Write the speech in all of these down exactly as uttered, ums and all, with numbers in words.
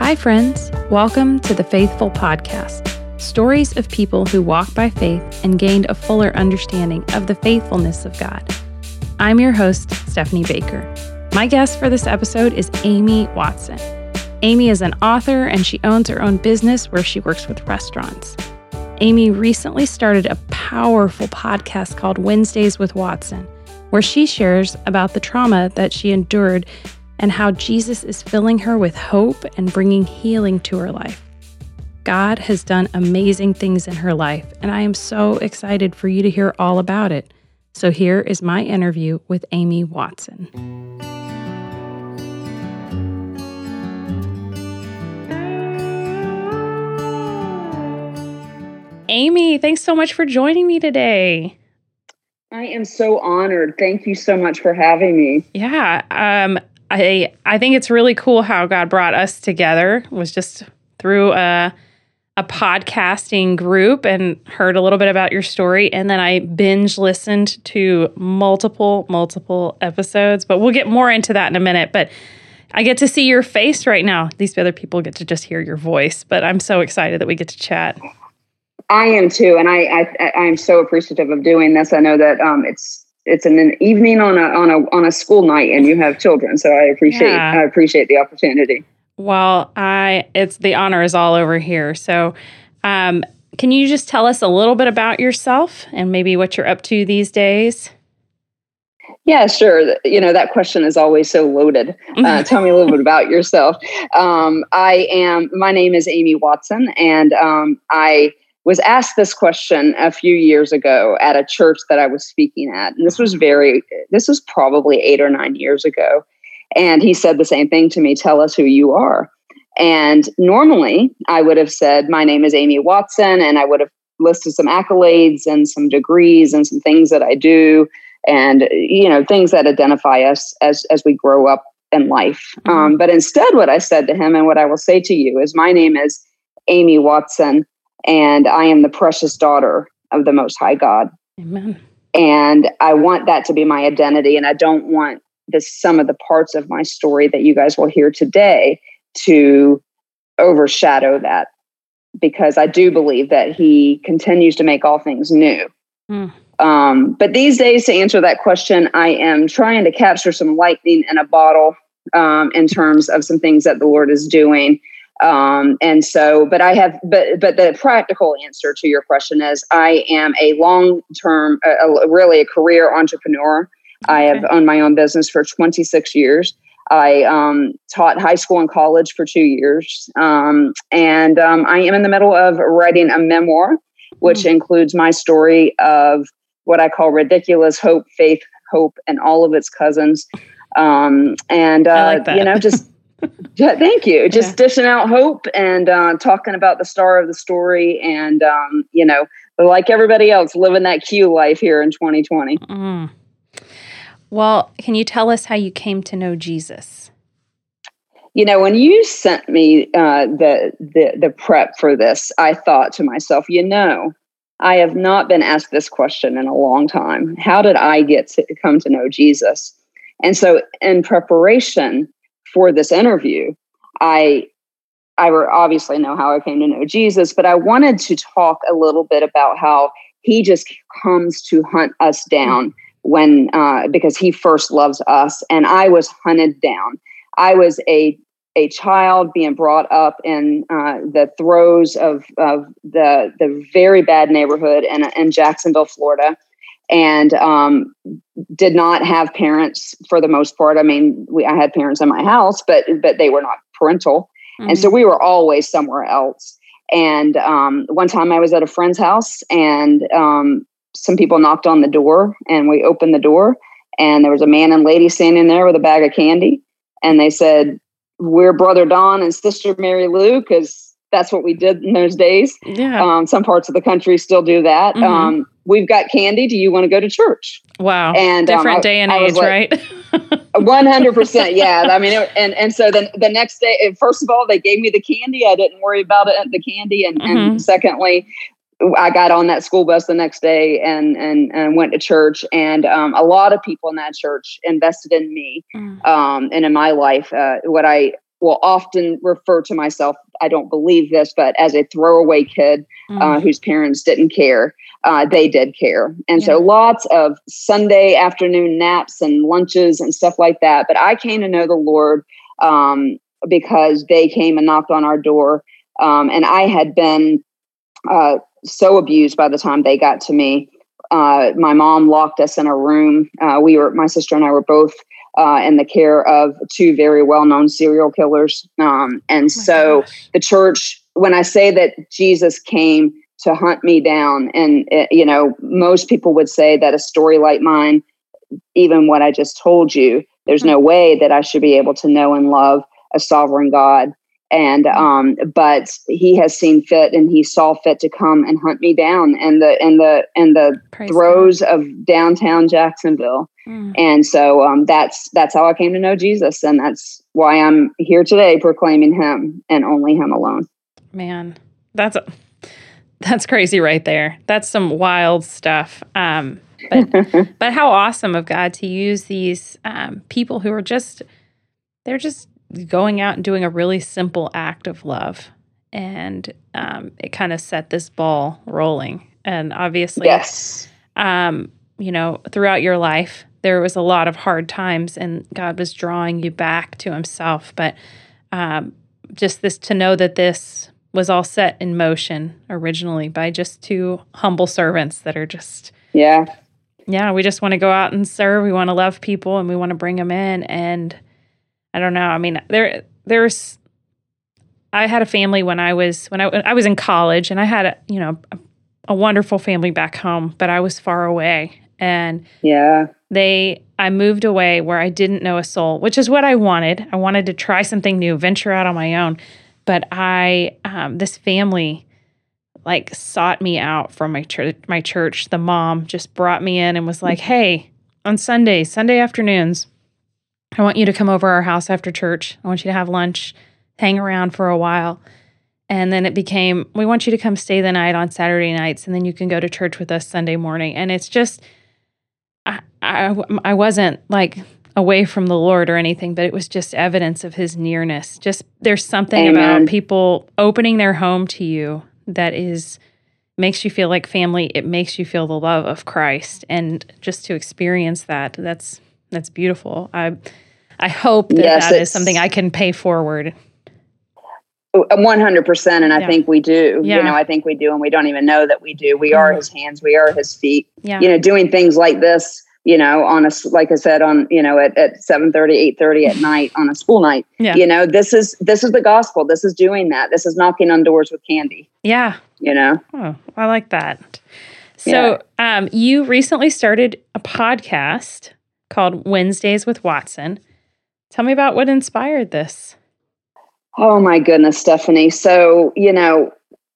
Hi, friends. Welcome to the Faithful Podcast, stories of people who walked by faith and gained a fuller understanding of the faithfulness of God. I'm your host, Stephanie Baker. My guest for this episode is Amy Watson. Amy is an author and she owns her own business where she works with restaurants. Amy recently started a powerful podcast called Wednesdays with Watson, where she shares about the trauma that she endured and how Jesus is filling her with hope and bringing healing to her life. God has done amazing things in her life, and I am so excited for you to hear all about it. So here is my interview with Amy Watson. Amy, thanks so much for joining me today. I am so honored. Thank you so much for having me. Yeah, um, I I think it's really cool how God brought us together. It was just through a, a podcasting group and heard a little bit about your story. And then I binge listened to multiple, multiple episodes. But we'll get more into that in a minute. But I get to see your face right now. These other people get to just hear your voice. But I'm so excited that we get to chat. I am too, and I, I I am so appreciative of doing this. I know that um, it's it's an, an evening on a on a on a school night, and you have children, so I appreciate yeah. I appreciate the opportunity. Well, I it's the honor is all over here. So, um, can you just tell us a little bit about yourself and maybe what you're up to these days? Yeah, sure. You know, that question is always so loaded. Uh, tell me a little bit about yourself. Um, I am. My name is Amy Watson, and um, I. was asked this question a few years ago at a church that I was speaking at. And this was very, this was probably eight or nine years ago. And he said the same thing to me, tell us who you are. And normally I would have said, my name is Amy Watson. And I would have listed some accolades and some degrees and some things that I do. And, you know, things that identify us as, as we grow up in life. Mm-hmm. Um, but instead what I said to him and what I will say to you is my name is Amy Watson. And I am the precious daughter of the Most High God. Amen. And I want that to be my identity. And I don't want the sum of the parts of my story that you guys will hear today to overshadow that. Because I do believe that He continues to make all things new. Mm. Um, but these days, to answer that question, I am trying to capture some lightning in a bottle um, in terms of some things that the Lord is doing. Um, and so, but I have, but, but the practical answer to your question is I am a long-term, a, a, really a career entrepreneur. Okay. I have owned my own business for twenty-six years. I, um, taught high school and college for two years. Um, and, um, I am in the middle of writing a memoir, which mm-hmm. includes my story of what I call ridiculous hope, faith, hope, and all of its cousins. Um, and, uh, I like that. you know, just. Yeah, thank you. Just yeah. dishing out hope and uh, talking about the star of the story and, um, you know, like everybody else, living that Q life here in twenty twenty. Mm. Well, can you tell us how you came to know Jesus? You know, when you sent me uh, the, the the prep for this, I thought to myself, you know, I have not been asked this question in a long time. How did I get to come to know Jesus? And so in preparation for this interview, I I obviously know how I came to know Jesus, but I wanted to talk a little bit about how He just comes to hunt us down when uh, because He first loves us, and I was hunted down. I was a a child being brought up in uh, the throes of of the the very bad neighborhood in in Jacksonville, Florida. And um, did not have parents for the most part. I mean, we, I had parents in my house, but but they were not parental. Mm-hmm. And so we were always somewhere else. And um, one time I was at a friend's house and um, some people knocked on the door and we opened the door and there was a man and lady standing there with a bag of candy. And they said, we're Brother Don and Sister Mary Lou because that's what we did in those days. Yeah. Um, some parts of the country still do that. Mm-hmm. Um, we've got candy. Do you want to go to church? Wow. And different um, I, day and age, like, right? one hundred percent. Yeah. I mean, it, and, and so then the next day, first of all, they gave me the candy. I didn't worry about it, the candy. And, mm-hmm. and secondly, I got on that school bus the next day and, and, and went to church. And um, a lot of people in that church invested in me mm. um, and in my life. Uh, what I, will often refer to myself, I don't believe this, but as a throwaway kid mm. uh, whose parents didn't care. Uh, they did care. And yeah. so lots of Sunday afternoon naps and lunches and stuff like that. But I came to know the Lord um, because they came and knocked on our door. Um, and I had been uh, so abused by the time they got to me. Uh, my mom locked us in a room. Uh, we were, my sister and I were both Uh, in the care of two very well-known serial killers. Um, and oh so gosh. The church, when I say that Jesus came to hunt me down, and, it, you know, most people would say that a story like mine, even what I just told you, there's mm-hmm. no way that I should be able to know and love a sovereign God. And, um, but he has seen fit, and he saw fit to come and hunt me down in the, in the, in the Praise throes God. Of downtown Jacksonville. Mm. And so, um, that's, that's how I came to know Jesus. And that's why I'm here today proclaiming him and only him alone. Man, that's, a, that's crazy right there. That's some wild stuff. Um, but, but how awesome of God to use these, um, people who are just, they're just going out and doing a really simple act of love. And um, it kind of set this ball rolling. And obviously, yes. um, you know, throughout your life, there was a lot of hard times, and God was drawing you back to himself. But um, just this, to know that this was all set in motion originally by just two humble servants that are just... Yeah. Yeah, we just want to go out and serve. We want to love people, and we want to bring them in. And... I don't know. I mean, there, there's, I had a family when I was, when I, I was in college, and I had a, you know, a, a wonderful family back home, but I was far away, and yeah, they, I moved away where I didn't know a soul, which is what I wanted. I wanted to try something new, venture out on my own. But I, um, this family like sought me out from my church, my church, the mom just brought me in and was like, hey, on Sunday, Sunday afternoons, I want you to come over our house after church. I want you to have lunch, hang around for a while. And then it became, we want you to come stay the night on Saturday nights, and then you can go to church with us Sunday morning. And it's just, I, I, I wasn't like away from the Lord or anything, but it was just evidence of his nearness. Just there's something Amen. About people opening their home to you that is, makes you feel like family. It makes you feel the love of Christ. And just to experience that, that's, That's beautiful. I I hope that yes, that is something I can pay forward. one hundred percent. And I yeah. think we do. Yeah. You know, I think we do. And we don't even know that we do. We are his hands. We are his feet. Yeah. You know, doing things like this, you know, on a, like I said, on, you know, at, at seven thirty, eight thirty at night on a school night. Yeah. You know, this is this is the gospel. This is doing that. This is knocking on doors with candy. Yeah. You know? Oh, I like that. So yeah. um, you recently started a podcast called Wednesdays with Watson. Tell me about what inspired this. Oh my goodness, Stephanie. So, you know,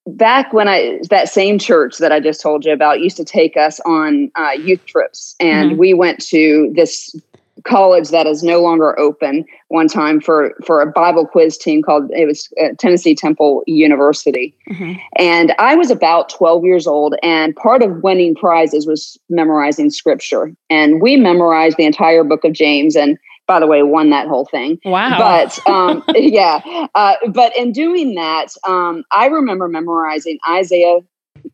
back when I, that same church that I just told you about used to take us on uh, youth trips. And mm-hmm. we went to this college that is no longer open one time for, for a Bible quiz team called, it was uh, Tennessee Temple University. Mm-hmm. And I was about twelve years old, and part of winning prizes was memorizing scripture. And we memorized the entire book of James, and by the way, won that whole thing. Wow. But um, yeah, uh, but in doing that, um, I remember memorizing Isaiah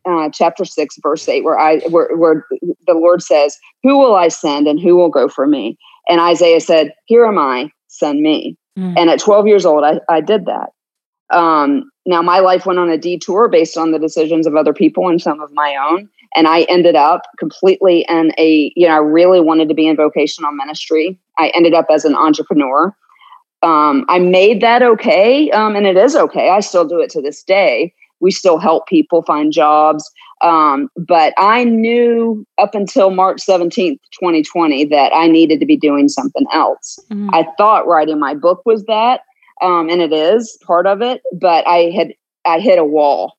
Uh, chapter six, verse eight, where I, where, where the Lord says, "Who will I send, and who will go for me?" And Isaiah said, "Here am I, send me." Mm. And at twelve years old, I, I did that. Um, now my life went on a detour based on the decisions of other people and some of my own. And I ended up completely in a, you know, I really wanted to be in vocational ministry. I ended up as an entrepreneur. Um, I made that okay. Um, and it is okay. I still do it to this day. We still help people find jobs. Um, but I knew up until March seventeenth, twenty twenty, that I needed to be doing something else. Mm-hmm. I thought writing my book was that, um, and it is part of it, but I had, I hit a wall.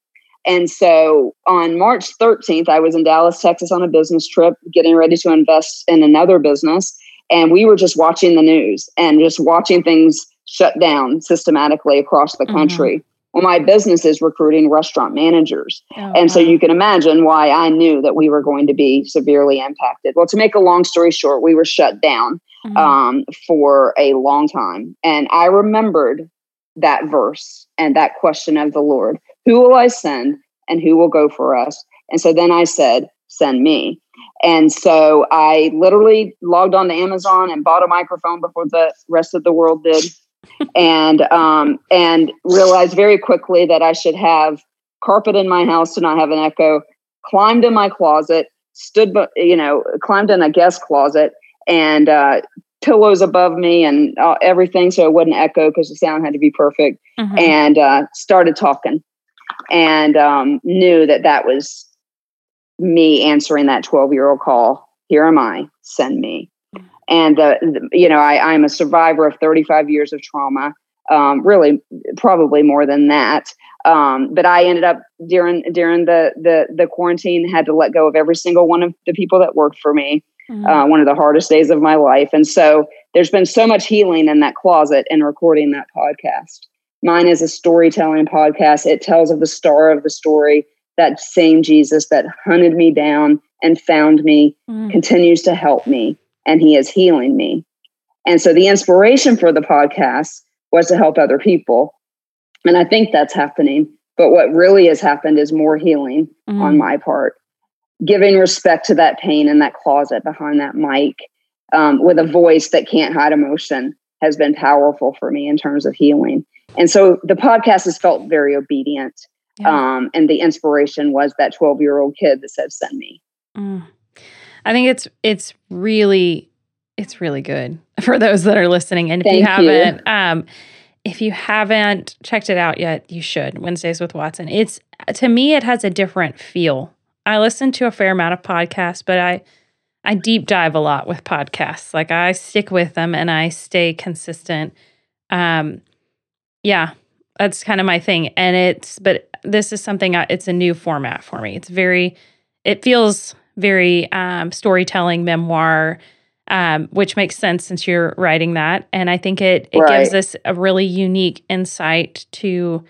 And so on March thirteenth, I was in Dallas, Texas on a business trip, getting ready to invest in another business. And we were just watching the news and just watching things shut down systematically across the country. Mm-hmm. Well, my business is recruiting restaurant managers. Oh, and so you can imagine why I knew that we were going to be severely impacted. Well, to make a long story short, we were shut down mm-hmm. um, for a long time. And I remembered that verse and that question of the Lord, who will I send and who will go for us? And so then I said, send me. And so I literally logged on to Amazon and bought a microphone before the rest of the world did, and um, and realized very quickly that I should have carpet in my house to not have an echo, climbed in my closet, stood, you know, climbed in a guest closet, and uh, pillows above me and uh, everything so it wouldn't echo because the sound had to be perfect, mm-hmm. and uh, started talking, and um, knew that that was me answering that twelve-year-old call. Here am I, send me. And, the, the, you know, I, I'm a survivor of thirty-five years of trauma, um, really probably more than that. Um, but I ended up during during the, the the quarantine had to let go of every single one of the people that worked for me. Mm-hmm. Uh, one of the hardest days of my life. And so there's been so much healing in that closet and recording that podcast. Mine is a storytelling podcast. It tells of the star of the story, that same Jesus that hunted me down and found me, mm-hmm. continues to help me, and he is healing me. And so the inspiration for the podcast was to help other people. And I think that's happening. But what really has happened is more healing mm-hmm. on my part, giving respect to that pain in that closet behind that mic, um, with a voice that can't hide emotion, has been powerful for me in terms of healing. And so the podcast has felt very obedient. Yeah. Um, and the inspiration was that twelve-year-old kid that said, send me. Mm. I think it's it's really, it's really good for those that are listening. And if Thank you haven't, you. Um, if you haven't checked it out yet, you should. Wednesdays with Watson. It's, to me, it has a different feel. I listen to a fair amount of podcasts, but I, I deep dive a lot with podcasts. Like, I stick with them and I stay consistent. Um, yeah, that's kind of my thing. And it's, but this is something, I, it's a new format for me. It's very, it feels very um, storytelling, memoir, um, which makes sense since you're writing that. And I think it, it right. gives us a really unique insight to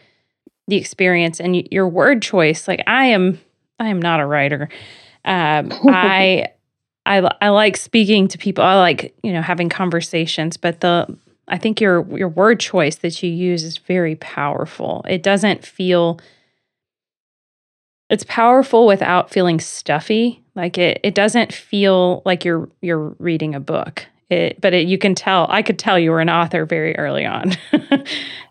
the experience and y- your word choice. Like, I am, I am not a writer. Um, I, I, I like speaking to people. I like, you know, having conversations, but the, I think your, your word choice that you use is very powerful. It doesn't feel, it's powerful without feeling stuffy. Like, it, it doesn't feel like you're, you're reading a book, it, but it, you can tell, I could tell you were an author very early on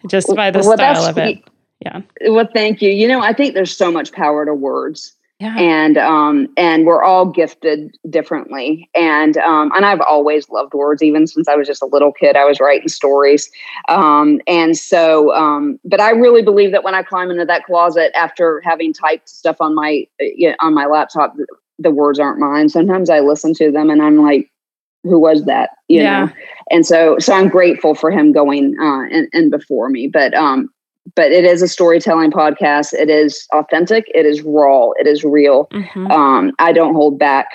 just by the well, style of it. Yeah. Well, thank you. You know, I think there's so much power to words. Yeah. And um, and we're all gifted differently. And um, and I've always loved words, even since I was just a little kid. I was writing stories. Um, and so, um, but I really believe that when I climb into that closet after having typed stuff on my you know, on my laptop, the, the words aren't mine. Sometimes I listen to them and I'm like, who was that? You yeah. know? And so, so I'm grateful for him going uh, and, and before me. But um. But it is a storytelling podcast. It is authentic. It is raw. It is real. Mm-hmm. Um, I don't hold back.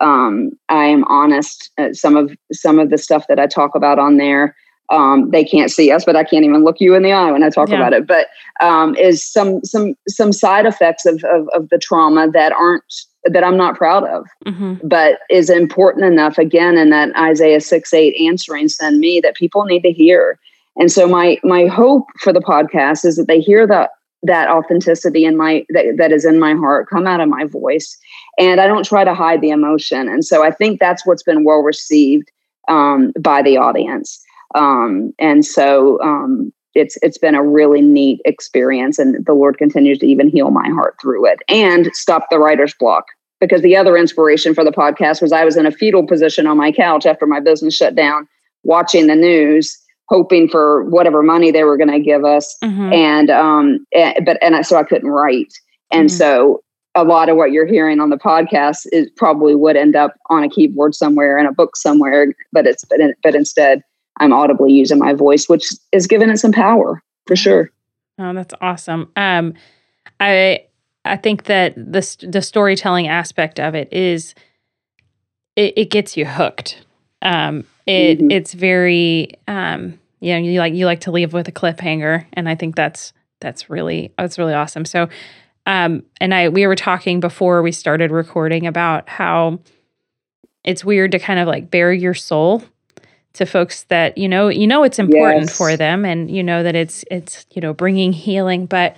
Um, I am honest. Uh, some of some of the stuff that I talk about on there, um, they can't see us, but I can't even look you in the eye when I talk yeah. about it. But um, is some some some side effects of, of of the trauma that aren't that I'm not proud of, mm-hmm. but is important enough. Again, in that Isaiah six eight answering send me that people need to hear. And so my my hope for the podcast is that they hear that that authenticity in my that, that is in my heart come out of my voice, and I don't try to hide the emotion. And so I think that's what's been well received um, by the audience. Um, and so um, it's it's been a really neat experience, and the Lord continues to even heal my heart through it and stop the writer's block. Because the other inspiration for the podcast was I was in a fetal position on my couch after my business shut down, watching the news, hoping for whatever money they were going to give us. Mm-hmm. And, um, and, but, and I, so I couldn't write. And mm-hmm. so a lot of what you're hearing on the podcast is probably would end up on a keyboard somewhere in a book somewhere, but it's, but, but instead I'm audibly using my voice, which is giving it some power for sure. Oh, that's awesome. Um, I, I think that the, the storytelling aspect of it is, it, it gets you hooked. Um, It mm-hmm. it's very um, you know, you like you like to leave with a cliffhanger, and I think that's that's really that's really awesome. So um and I we were talking before we started recording about how it's weird to kind of like bare your soul to folks that, you know, you know, it's important yes. for them, and you know that it's, it's, you know, bringing healing, but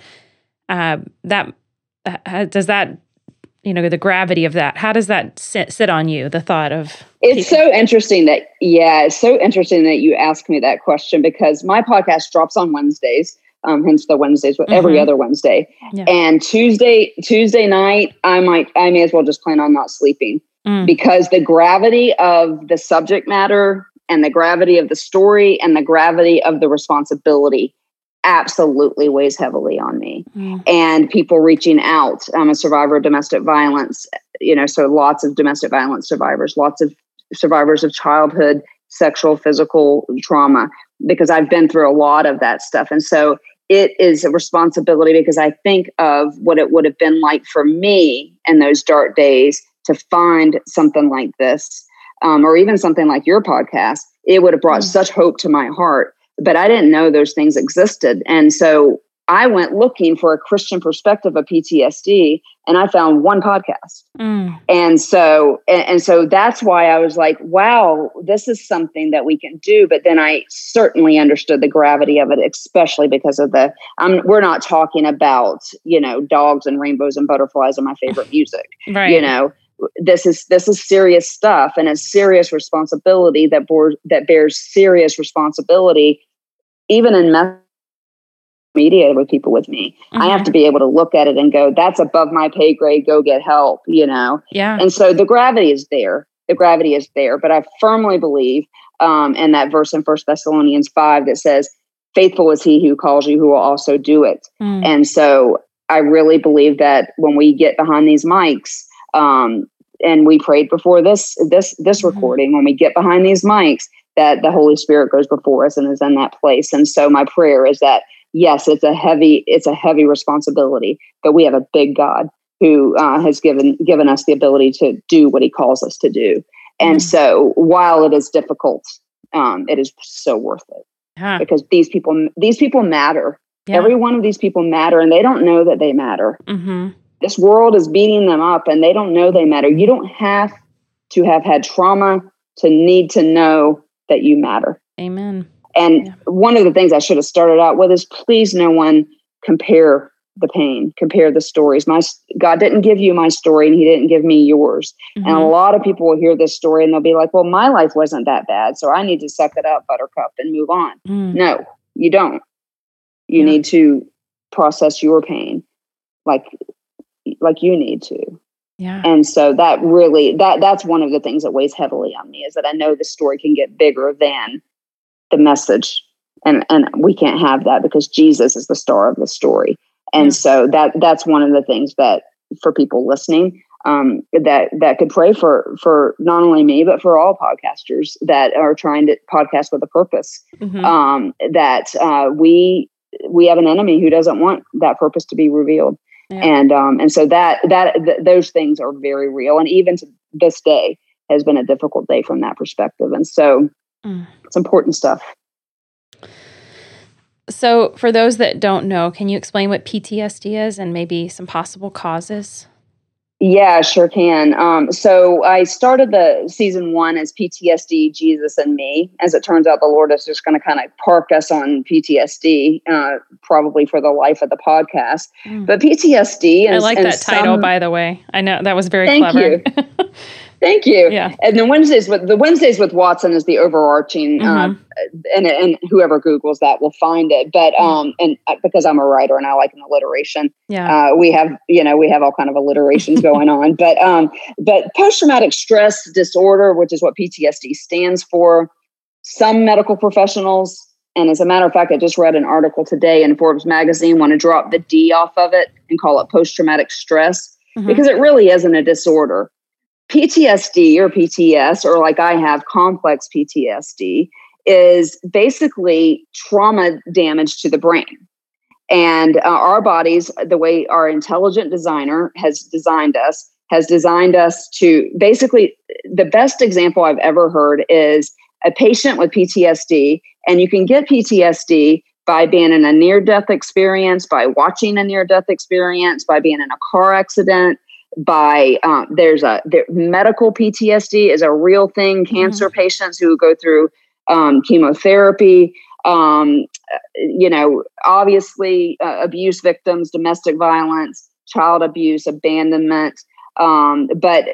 uh, that, uh, does that, you know, the gravity of that, how does that sit, sit on you, the thought of... It's people? so interesting that, yeah, it's so interesting that you ask me that question, because my podcast drops on Wednesdays, um, hence the Wednesdays, but mm-hmm. every other Wednesday. Yeah. And Tuesday, Tuesday night, I might, I may as well just plan on not sleeping mm. because the gravity of the subject matter and the gravity of the story and the gravity of the responsibility absolutely weighs heavily on me. Mm. And people reaching out. I'm a survivor of domestic violence, you know, so lots of domestic violence survivors, lots of survivors of childhood, sexual, physical trauma, because I've been through a lot of that stuff. And so it is a responsibility, because I think of what it would have been like for me in those dark days to find something like this, um, or even something like your podcast. It would have brought mm. such hope to my heart. But I didn't know those things existed. And so I went looking for a Christian perspective of P T S D, and I found one podcast. Mm. And so, and, and so that's why I was like, wow, this is something that we can do. But then I certainly understood the gravity of it, especially because of the, um, we're not talking about, you know, dogs and rainbows and butterflies and my favorite music, right. you know, This is this is serious stuff, and a serious responsibility that board, that bears serious responsibility, even in mess- media with people with me. Mm-hmm. I have to be able to look at it and go, that's above my pay grade, go get help, you know? Yeah. And so the gravity is there. The gravity is there. But I firmly believe um, in that verse in First Thessalonians five that says, faithful is he who calls you, who will also do it. Mm. And so I really believe that when we get behind these mics, um, and we prayed before this, this, this recording, when we get behind these mics, that the Holy Spirit goes before us and is in that place. And so my prayer is that, yes, it's a heavy, it's a heavy responsibility, but we have a big God who uh, has given, given us the ability to do what he calls us to do. And mm. so while it is difficult, um, it is so worth it huh. because these people, these people matter. Yeah. Every one of these people matter, and they don't know that they matter. Mm-hmm. This world is beating them up, and they don't know they matter. You don't have to have had trauma to need to know that you matter. Amen. And yeah. one of the things I should have started out with is, please, no one compare the pain, compare the stories. My God didn't give you my story, and he didn't give me yours. Mm-hmm. And a lot of people will hear this story, and they'll be like, well, my life wasn't that bad, so I need to suck it up, buttercup, and move on. Mm. No, you don't. You yeah. need to process your pain. Like, like you need to. Yeah. And so that really, that that's one of the things that weighs heavily on me, is that I know the story can get bigger than the message. And and we can't have that, because Jesus is the star of the story. And yeah. so that that's one of the things that, for people listening, um, that, that could pray for, for not only me, but for all podcasters that are trying to podcast with a purpose, mm-hmm. um, that uh, we, we have an enemy who doesn't want that purpose to be revealed. Yeah. And um, and so that that th- those things are very real, and even to this day has been a difficult day from that perspective. And so mm. it's important stuff. So for those that don't know, can you explain what P T S D is and maybe some possible causes? Yeah, sure can. Um, so I started the season one as P T S D, Jesus and Me. As it turns out, the Lord is just going to kind of park us on P T S D, uh, probably for the life of the podcast. Mm. But P T S D. And, I like and that some, title, by the way. I know that was very thank clever. Thank you. Thank you. Yeah. And the Wednesdays with the Wednesdays with Watson is the overarching, mm-hmm. uh, and and whoever Googles that will find it. But um, and uh, because I'm a writer and I like an alliteration, yeah. uh, we have you know we have all kind of alliterations going on. But um, but post-traumatic stress disorder, which is what P T S D stands for, some medical professionals, and as a matter of fact, I just read an article today in Forbes magazine, want to drop the D off of it and call it post-traumatic stress, mm-hmm. because it really isn't a disorder. P T S D or P T S, or like I have, complex P T S D, is basically trauma damage to the brain. And uh, our bodies, the way our intelligent designer has designed us, has designed us to basically, the best example I've ever heard is a patient with P T S D, and you can get P T S D by being in a near-death experience, by watching a near-death experience, by being in a car accident, by um, there's a there, medical P T S D is a real thing. Cancer mm-hmm. patients who go through um, chemotherapy, um, you know, obviously uh, abuse victims, domestic violence, child abuse, abandonment. Um, but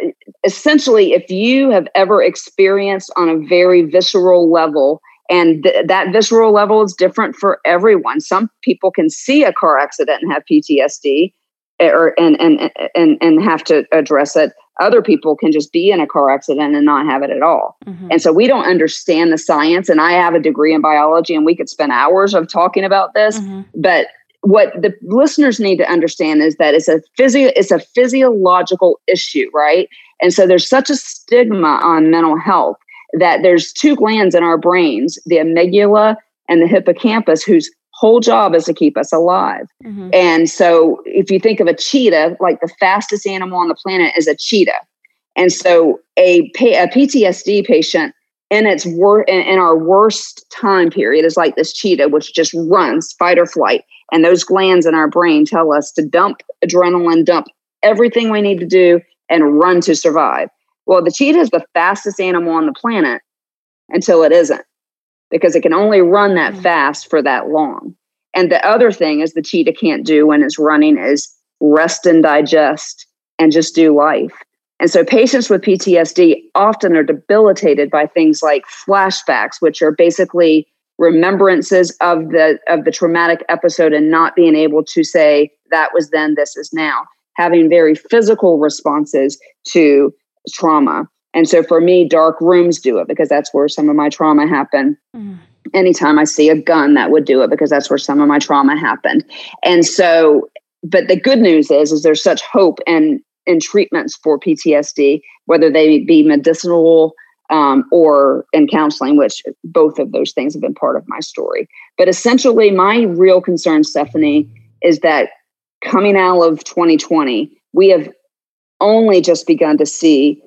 essentially, if you have ever experienced on a very visceral level, and th- that visceral level is different for everyone. Some people can see a car accident and have P T S D or, and, and, and, and have to address it. Other people can just be in a car accident and not have it at all. Mm-hmm. And so we don't understand the science. And I have a degree in biology and we could spend hours of talking about this, mm-hmm. but what the listeners need to understand is that it's a physio, it's a physiological issue, right? And so there's such a stigma on mental health that there's two glands in our brains, the amygdala and the hippocampus, whose whole job is to keep us alive. Mm-hmm. And so if you think of a cheetah, like the fastest animal on the planet is a cheetah. And so a, pa- a P T S D patient in its wor- in our worst time period is like this cheetah, which just runs fight or flight. And those glands in our brain tell us to dump adrenaline, dump everything we need to do, and run to survive. Well, the cheetah is the fastest animal on the planet until it isn't, because it can only run that mm-hmm. fast for that long. And the other thing is the cheetah can't do when it's running is rest and digest and just do life. And so patients with P T S D often are debilitated by things like flashbacks, which are basically remembrances of the of the traumatic episode and not being able to say that was then, this is now, having very physical responses to trauma. And so for me, dark rooms do it because that's where some of my trauma happened. Mm. Anytime I see a gun, that would do it because that's where some of my trauma happened. And so, but the good news is, is there's such hope and in treatments for P T S D, whether they be medicinal Um, or in counseling, which both of those things have been part of my story. But essentially, my real concern, Stephanie, is that coming out of twenty twenty, we have only just begun to see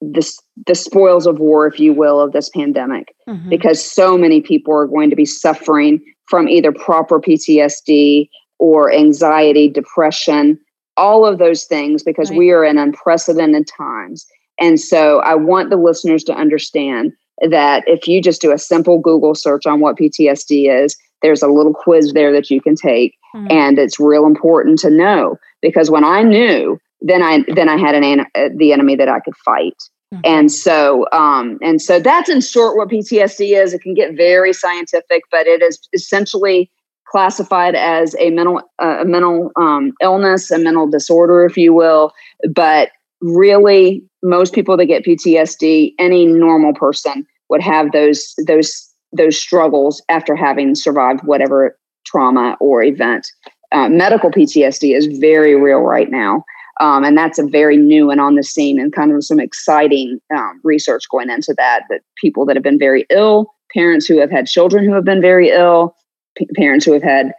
this, the spoils of war, if you will, of this pandemic, mm-hmm. because so many people are going to be suffering from either proper P T S D or anxiety, depression, all of those things, because right. we are in unprecedented times. And so I want the listeners to understand that if you just do a simple Google search on what P T S D is, there's a little quiz there that you can take. Mm-hmm. And it's real important to know, because when I knew, then I then I had an uh, the enemy that I could fight. Mm-hmm. And so um, and so that's in short what P T S D is. It can get very scientific, but it is essentially classified as a mental uh, a mental um, illness, a mental disorder, if you will. But really, most people that get P T S D, any normal person would have those those those struggles after having survived whatever trauma or event. Uh, medical P T S D is very real right now, um, and that's a very new and on the scene, and kind of some exciting um, research going into that. That people that have been very ill, parents who have had children who have been very ill, p- parents who have had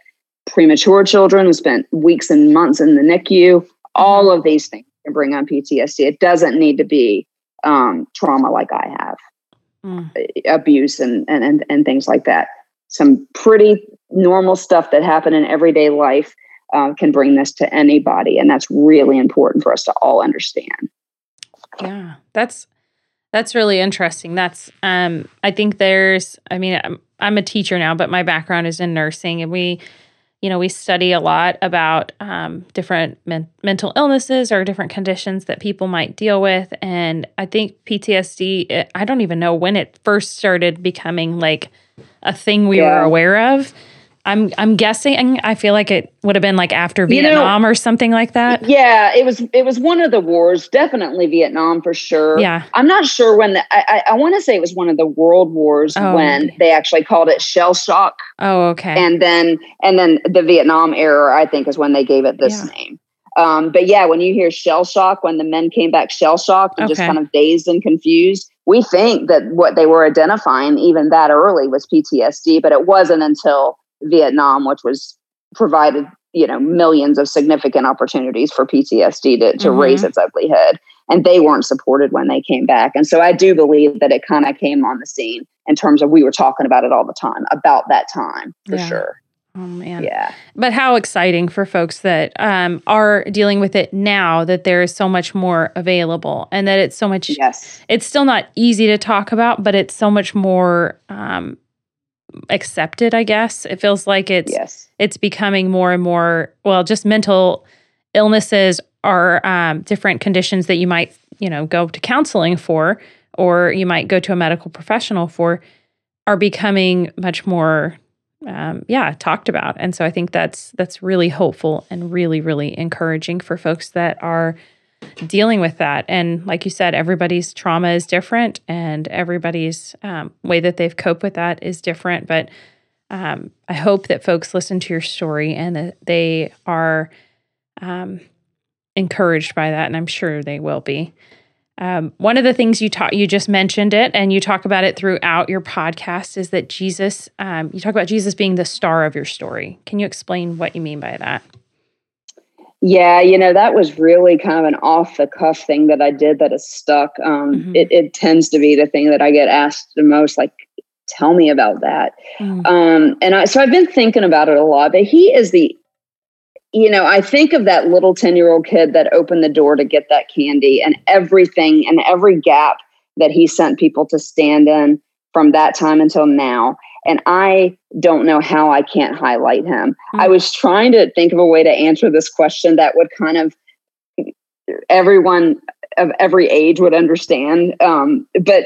premature children who spent weeks and months in the N I C U, all of these things bring on P T S D. It doesn't need to be um, trauma like I have, mm. abuse and, and and and things like that. Some pretty normal stuff that happen in everyday life uh, can bring this to anybody, and that's really important for us to all understand. Yeah, that's that's really interesting. That's um, I think there's. I mean, I'm, I'm a teacher now, but my background is in nursing, and we. You know, we study a lot about um, different men- mental illnesses or different conditions that people might deal with. And I think P T S D, it, I don't even know when it first started becoming like a thing we yeah. were aware of. I'm I'm guessing, I feel like it would have been like after you Vietnam know, or something like that. Yeah, it was it was one of the wars, definitely Vietnam for sure. Yeah. I'm not sure when, the, I, I, I want to say it was one of the world wars oh, when okay. they actually called it shell shock. Oh, okay. And then and then the Vietnam era, I think, is when they gave it this yeah. name. Um, but yeah, when you hear shell shock, when the men came back shell shocked and okay. just kind of dazed and confused, we think that what they were identifying even that early was P T S D, but it wasn't until Vietnam, which was provided, you know, millions of significant opportunities for P T S D to, to mm-hmm. raise its ugly head. And they weren't supported when they came back. And so I do believe that it kind of came on the scene in terms of we were talking about it all the time, about that time for yeah. sure. Oh, man. Yeah. But how exciting for folks that um, are dealing with it now, that there is so much more available and that it's so much, yes. it's still not easy to talk about, but it's so much more um, accepted, I guess. It feels like it's, yes. it's becoming more and more, well, just mental illnesses are um, different conditions that you might, you know, go to counseling for, or you might go to a medical professional for, are becoming much more Um, yeah, talked about. And so I think that's that's really hopeful and really, really encouraging for folks that are dealing with that. And like you said, everybody's trauma is different and everybody's um, way that they've coped with that is different. But um, I hope that folks listen to your story and that they are um, encouraged by that. And I'm sure they will be. Um, one of the things you talk, you just mentioned it, and you talk about it throughout your podcast, is that Jesus, um, you talk about Jesus being the star of your story. Can you explain what you mean by that? Yeah, you know, that was really kind of an off-the-cuff thing that I did that has stuck. Um, mm-hmm. it, it tends to be the thing that I get asked the most, like, tell me about that. Mm-hmm. Um, and I, so I've been thinking about it a lot, but he is the You know, I think of that little ten-year-old kid that opened the door to get that candy, and everything and every gap that he sent people to stand in from that time until now. And I don't know how I can't highlight him. Mm-hmm. I was trying to think of a way to answer this question that would kind of everyone of every age would understand. Um, but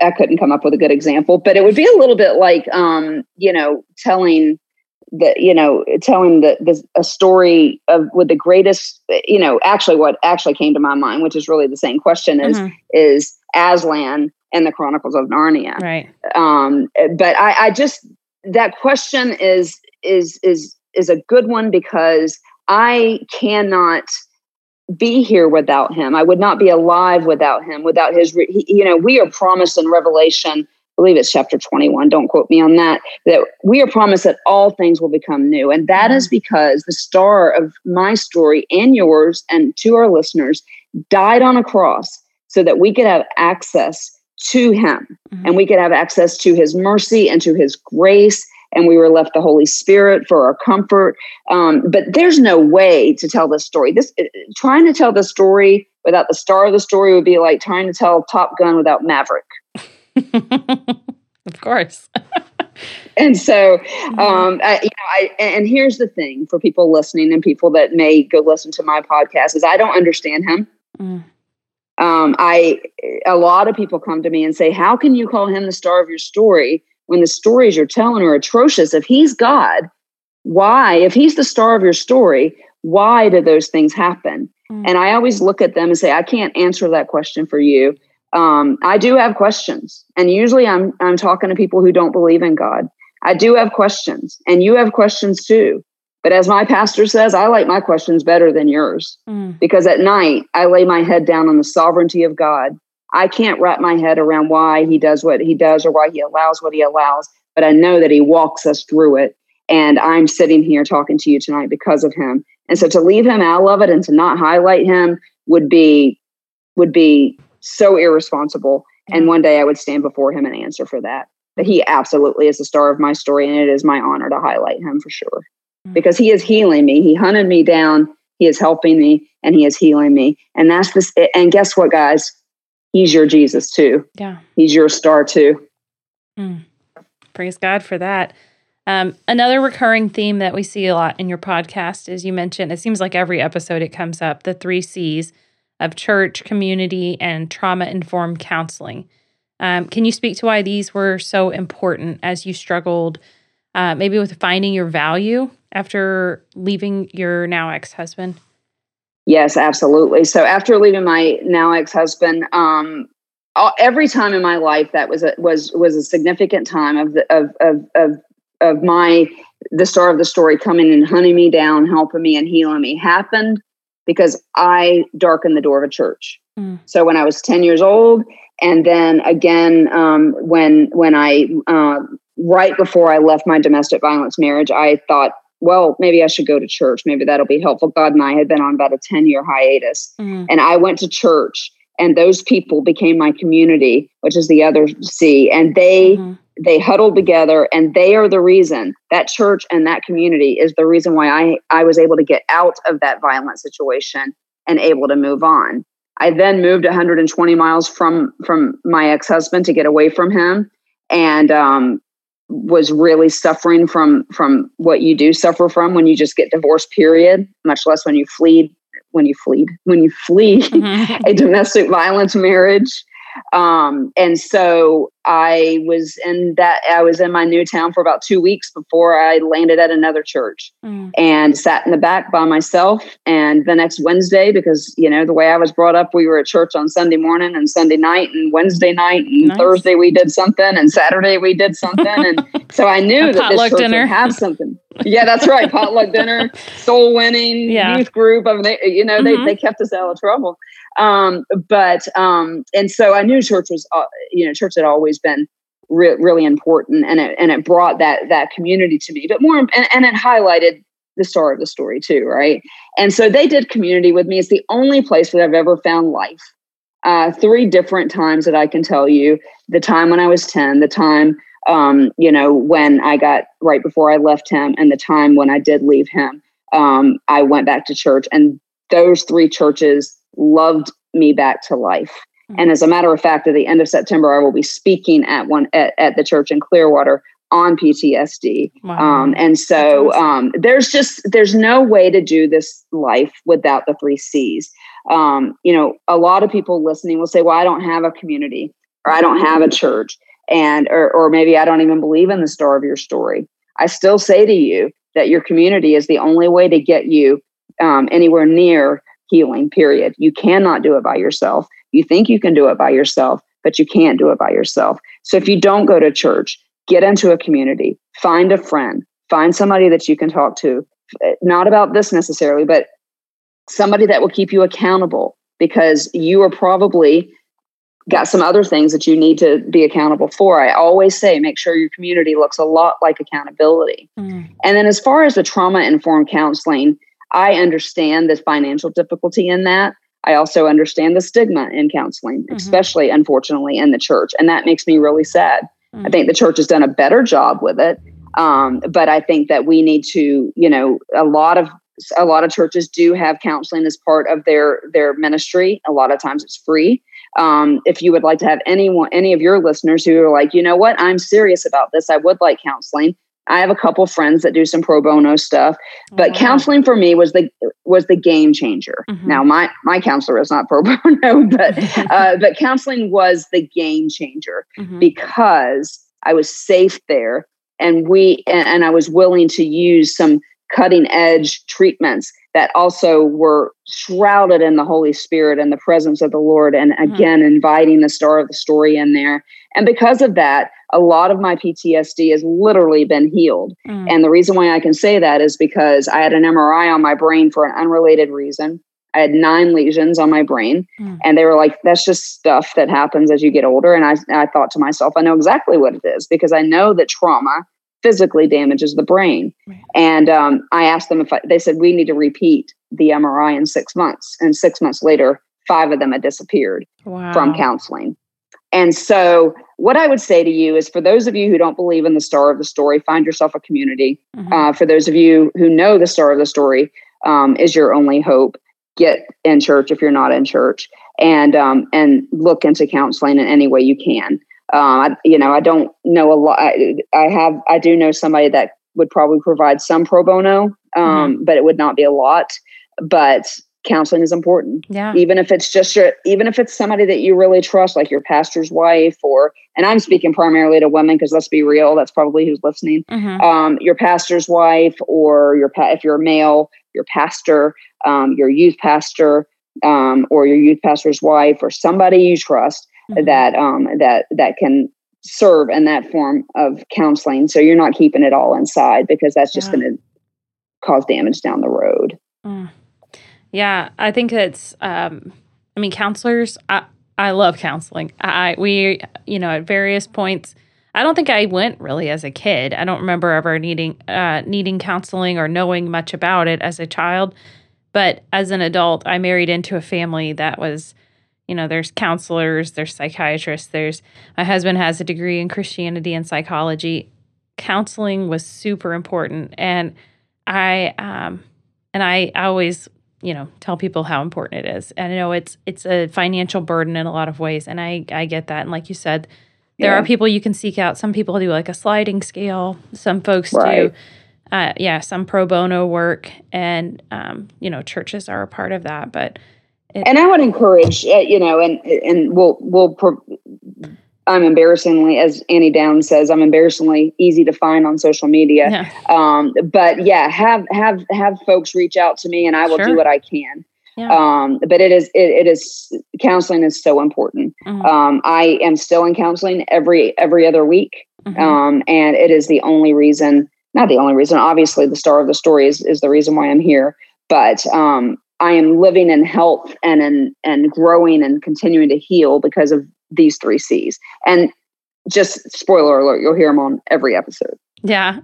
I couldn't come up with a good example, but it would be a little bit like, um, you know, telling The, you know, telling the, the a story of with the greatest, you know, actually what actually came to my mind, which is really the same question, is mm-hmm. is Aslan and the Chronicles of Narnia. Right. Um, but I, I just, that question is is is is a good one, because I cannot be here without him. I would not be alive without him, without his, he, you know, we are promised in Revelation, I believe it's chapter twenty-one, don't quote me on that, that we are promised that all things will become new. And that is because the star of my story and yours and to our listeners died on a cross so that we could have access to him, mm-hmm. and we could have access to his mercy and to his grace. And we were left the Holy Spirit for our comfort. Um, but there's no way to tell this story. This trying to tell the story without the star of the story would be like trying to tell Top Gun without Maverick. Of course. And so, um, I, you know, I, and here's the thing for people listening and people that may go listen to my podcast is I don't understand him. Mm. Um, I, a lot of people come to me and say, how can you call him the star of your story when the stories you're telling are atrocious? If he's God, why, if he's the star of your story, why do those things happen? Mm. And I always look at them and say, I can't answer that question for you. Um, I do have questions, and usually I'm, I'm talking to people who don't believe in God. I do have questions, and you have questions too. But as my pastor says, I like my questions better than yours, mm. because at night I lay my head down on the sovereignty of God. I can't wrap my head around why he does what he does or why he allows what he allows, but I know that he walks us through it. And I'm sitting here talking to you tonight because of him. And so to leave him out of it and to not highlight him would be, would be, so irresponsible. And one day I would stand before him and answer for that. But he absolutely is the star of my story. And it is my honor to highlight him for sure, because he is healing me. He hunted me down. He is helping me, and he is healing me. And that's this. And guess what, guys, he's your Jesus too. Yeah. He's your star too. Mm. Praise God for that. Um, another recurring theme that we see a lot in your podcast is, you mentioned, it seems like every episode it comes up, the three C's of church, community, and trauma-informed counseling. Um, can you speak to why these were so important as you struggled uh, maybe with finding your value after leaving your now ex-husband? Yes, absolutely. So after leaving my now ex-husband, um, all, every time in my life that was a, was was a significant time of the, of of of of my the star of the story coming and hunting me down, helping me and healing me happened because I darkened the door of a church. Mm. So when I was ten years old, and then again, um, when when I, uh, right before I left my domestic violence marriage, I thought, well, maybe I should go to church. Maybe that'll be helpful. God and I had been on about a ten-year hiatus. Mm. And I went to church, and those people became my community, which is the other C. And they mm-hmm. they huddled together, and they are the reason, that church and that community is the reason why I, I was able to get out of that violent situation and able to move on. I then moved one hundred twenty miles from, from my ex-husband to get away from him, and um, was really suffering from, from what you do suffer from when you just get divorced, period, much less when you flee, when you flee, when you flee mm-hmm. a domestic violence marriage. Um, and so I was in that, I was in my new town for about two weeks before I landed at another church mm. and sat in the back by myself. And the next Wednesday, because, you know, the way I was brought up, we were at church on Sunday morning and Sunday night and Wednesday night and nice. Thursday we did something and Saturday we did something. And so I knew a that this church dinner. would have something. Yeah, that's right. Potluck dinner, soul winning, yeah. youth group. I mean, they, you know, mm-hmm. they, they kept us out of trouble. Um, but, um, and so I knew church was, uh, you know, church had always been re- really important, and it, and it brought that, that community to me, but more, and, and it highlighted the star of the story too. Right. And so they did community with me. It's the only place that I've ever found life. Uh, three different times that I can tell you: the time when I was ten, the time, um, you know, when I got right before I left him, and the time when I did leave him, um, I went back to church, and those three churches loved me back to life. And as a matter of fact, at the end of September, I will be speaking at one at, at the church in Clearwater on P T S D. Wow. Um, and so um, there's just there's no way to do this life without the three C's. Um, you know, a lot of people listening will say, "Well, I don't have a community, or I don't have a church, and or, or maybe I don't even believe in the star of your story." I still say to you that your community is the only way to get you um, anywhere near healing, period. You cannot do it by yourself. You think you can do it by yourself, but you can't do it by yourself. So if you don't go to church, get into a community, find a friend, find somebody that you can talk to, not about this necessarily, but somebody that will keep you accountable, because you are probably got some other things that you need to be accountable for. I always say, make sure your community looks a lot like accountability. Mm. And then as far as the trauma-informed counseling, I understand the financial difficulty in that. I also understand the stigma in counseling, mm-hmm. especially, unfortunately, in the church. And that makes me really sad. Mm-hmm. I think the church has done a better job with it. Um, but I think that we need to, you know, a lot of a lot of churches do have counseling as part of their their ministry. A lot of times it's free. Um, if you would like to have anyone, any of your listeners who are like, you know what, I'm serious about this, I would like counseling. I have a couple friends that do some pro bono stuff, but wow. counseling for me was the was the game changer. Mm-hmm. Now, my my counselor is not pro bono, but uh, but counseling was the game changer mm-hmm. because I was safe there, and we and, and I was willing to use some cutting edge treatments that also were shrouded in the Holy Spirit and the presence of the Lord, and again mm-hmm. inviting the star of the story in there. And because of that, a lot of my P T S D has literally been healed. Mm. And the reason why I can say that is because I had an M R I on my brain for an unrelated reason. I had nine lesions on my brain. Mm. And they were like, that's just stuff that happens as you get older. And I, I thought to myself, I know exactly what it is, because I know that trauma physically damages the brain. Right. And um, I asked them if I, they said, we need to repeat the M R I in six months. And six months later, five of them had disappeared wow. from counseling. And so what I would say to you is, for those of you who don't believe in the star of the story, find yourself a community. Mm-hmm. Uh, for those of you who know the star of the story um, is your only hope, get in church if you're not in church, and um, and look into counseling in any way you can. Uh, I, you know, I don't know a lot. I, I have, I do know somebody that would probably provide some pro bono, um, mm-hmm. but it would not be a lot. But counseling is important. Yeah. Even if it's just your, even if it's somebody that you really trust, like your pastor's wife, or, and I'm speaking primarily to women, because let's be real, that's probably who's listening. Mm-hmm. Um, your pastor's wife, or your, pa- if you're a male, your pastor, um, your youth pastor, um, or your youth pastor's wife, or somebody you trust mm-hmm. that, um, that, that can serve in that form of counseling. So you're not keeping it all inside, because that's just yeah. going to cause damage down the road. Mm. Yeah, I think it's, um, I mean, counselors, I, I love counseling. I, we, you know, at various points, I don't think I went really as a kid. I don't remember ever needing, uh, needing counseling or knowing much about it as a child. But as an adult, I married into a family that was you know, there's counselors, there's psychiatrists, there's, my husband has a degree in Christianity and psychology. Counseling was super important. And I, um, and I always, you know, tell people how important it is. And I know it's, it's a financial burden in a lot of ways. And I, I get that. And like you said, there yeah. are people you can seek out. Some people do like a sliding scale. Some folks right. do. Uh, yeah, some pro bono work, and, um, you know, churches are a part of that. But it, and I would encourage, uh, you know, and and we'll, we'll I'm embarrassingly, as Annie Downs says, I'm embarrassingly easy to find on social media. Yeah. Um, but yeah, have have have folks reach out to me, and I will sure. do what I can. Yeah. Um, but it is it, it is counseling is so important. Mm-hmm. Um, I am still in counseling every every other week, mm-hmm. um, and it is the only reason. Not the only reason, obviously the star of the story is, is the reason why I'm here, but um, I am living in health and in, and growing and continuing to heal because of these three C's. And just spoiler alert, you'll hear them on every episode. Yeah.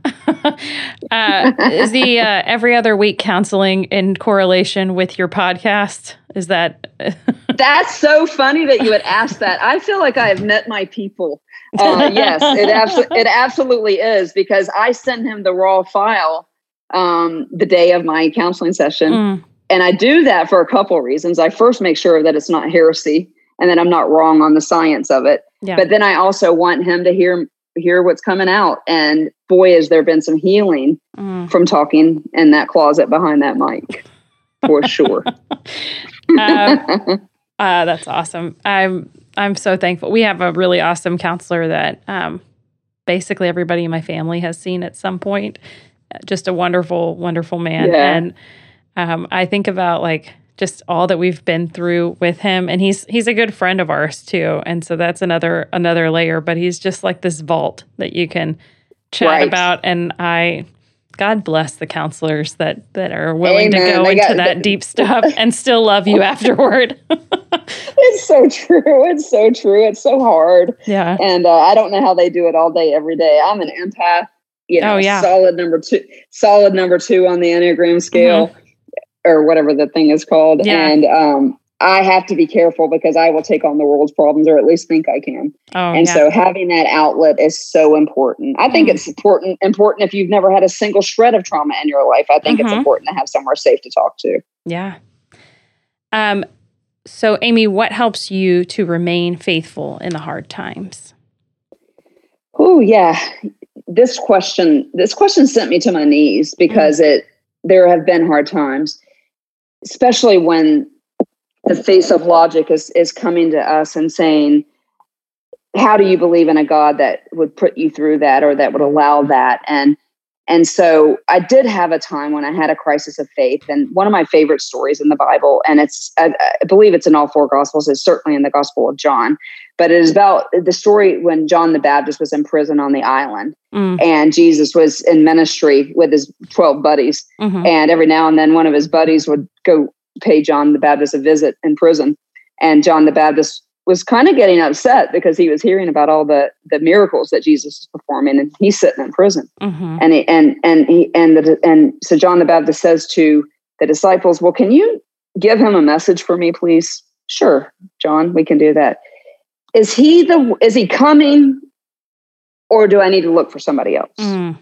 uh, is the uh, every other week counseling in correlation with your podcast? Is that? That's so funny that you would ask that. I feel like I have met my people. Uh, yes, it, abso- it absolutely is, because I send him the raw file um, the day of my counseling session. Mm. And I do that for a couple reasons. I first make sure that it's not heresy and that I'm not wrong on the science of it. Yeah. But then I also want him to hear hear what's coming out. And boy, has there been some healing mm. from talking in that closet behind that mic, for sure. um, uh, that's awesome. I'm I'm so thankful. We have a really awesome counselor that um, basically everybody in my family has seen at some point. Just a wonderful, wonderful man. Yeah. And um, I think about like just all that we've been through with him, and he's he's a good friend of ours too. And so that's another another layer. But he's just like this vault that you can chat right. about. And I, God bless the counselors that that are willing Amen. to go they into got, that they, deep stuff and still love you afterward. It's so true. It's so true. It's so hard. Yeah. And uh, I don't know how they do it all day, every day. I'm an empath, you know, oh, yeah. solid number two, solid number two on the Enneagram scale mm-hmm. or whatever the thing is called. Yeah. And um, I have to be careful because I will take on the world's problems, or at least think I can. Oh, and yeah. so having that outlet is so important. I think mm-hmm. it's important, important if you've never had a single shred of trauma in your life. I think mm-hmm. it's important to have somewhere safe to talk to. Yeah. Um, So, Amy, what helps you to remain faithful in the hard times? Oh, yeah. This question, this question sent me to my knees, because mm-hmm. it there have been hard times, especially when the face of logic is, is coming to us and saying, how do you believe in a God that would put you through that, or that would allow that? And And so I did have a time when I had a crisis of faith. And one of my favorite stories in the Bible, and it's I, I believe it's in all four Gospels, it's certainly in the Gospel of John, but it is about the story when John the Baptist was in prison on the island mm. and Jesus was in ministry with his twelve buddies. Mm-hmm. And every now and then one of his buddies would go pay John the Baptist a visit in prison. And John the Baptist was kind of getting upset because he was hearing about all the, the miracles that Jesus was performing, and he's sitting in prison. Mm-hmm. And he, and and he, and the, and so John the Baptist says to the disciples, "Well, can you give him a message for me, please?" "Sure, John, we can do that." "Is he the is he coming, or do I need to look for somebody else?" Mm.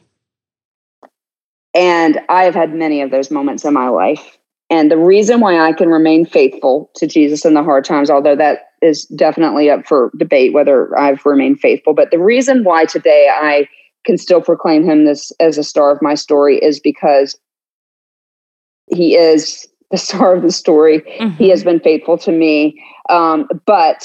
And I have had many of those moments in my life. And the reason why I can remain faithful to Jesus in the hard times, although that is definitely up for debate whether I've remained faithful, but the reason why today I can still proclaim him this as a star of my story is because he is the star of the story. Mm-hmm. He has been faithful to me. Um, but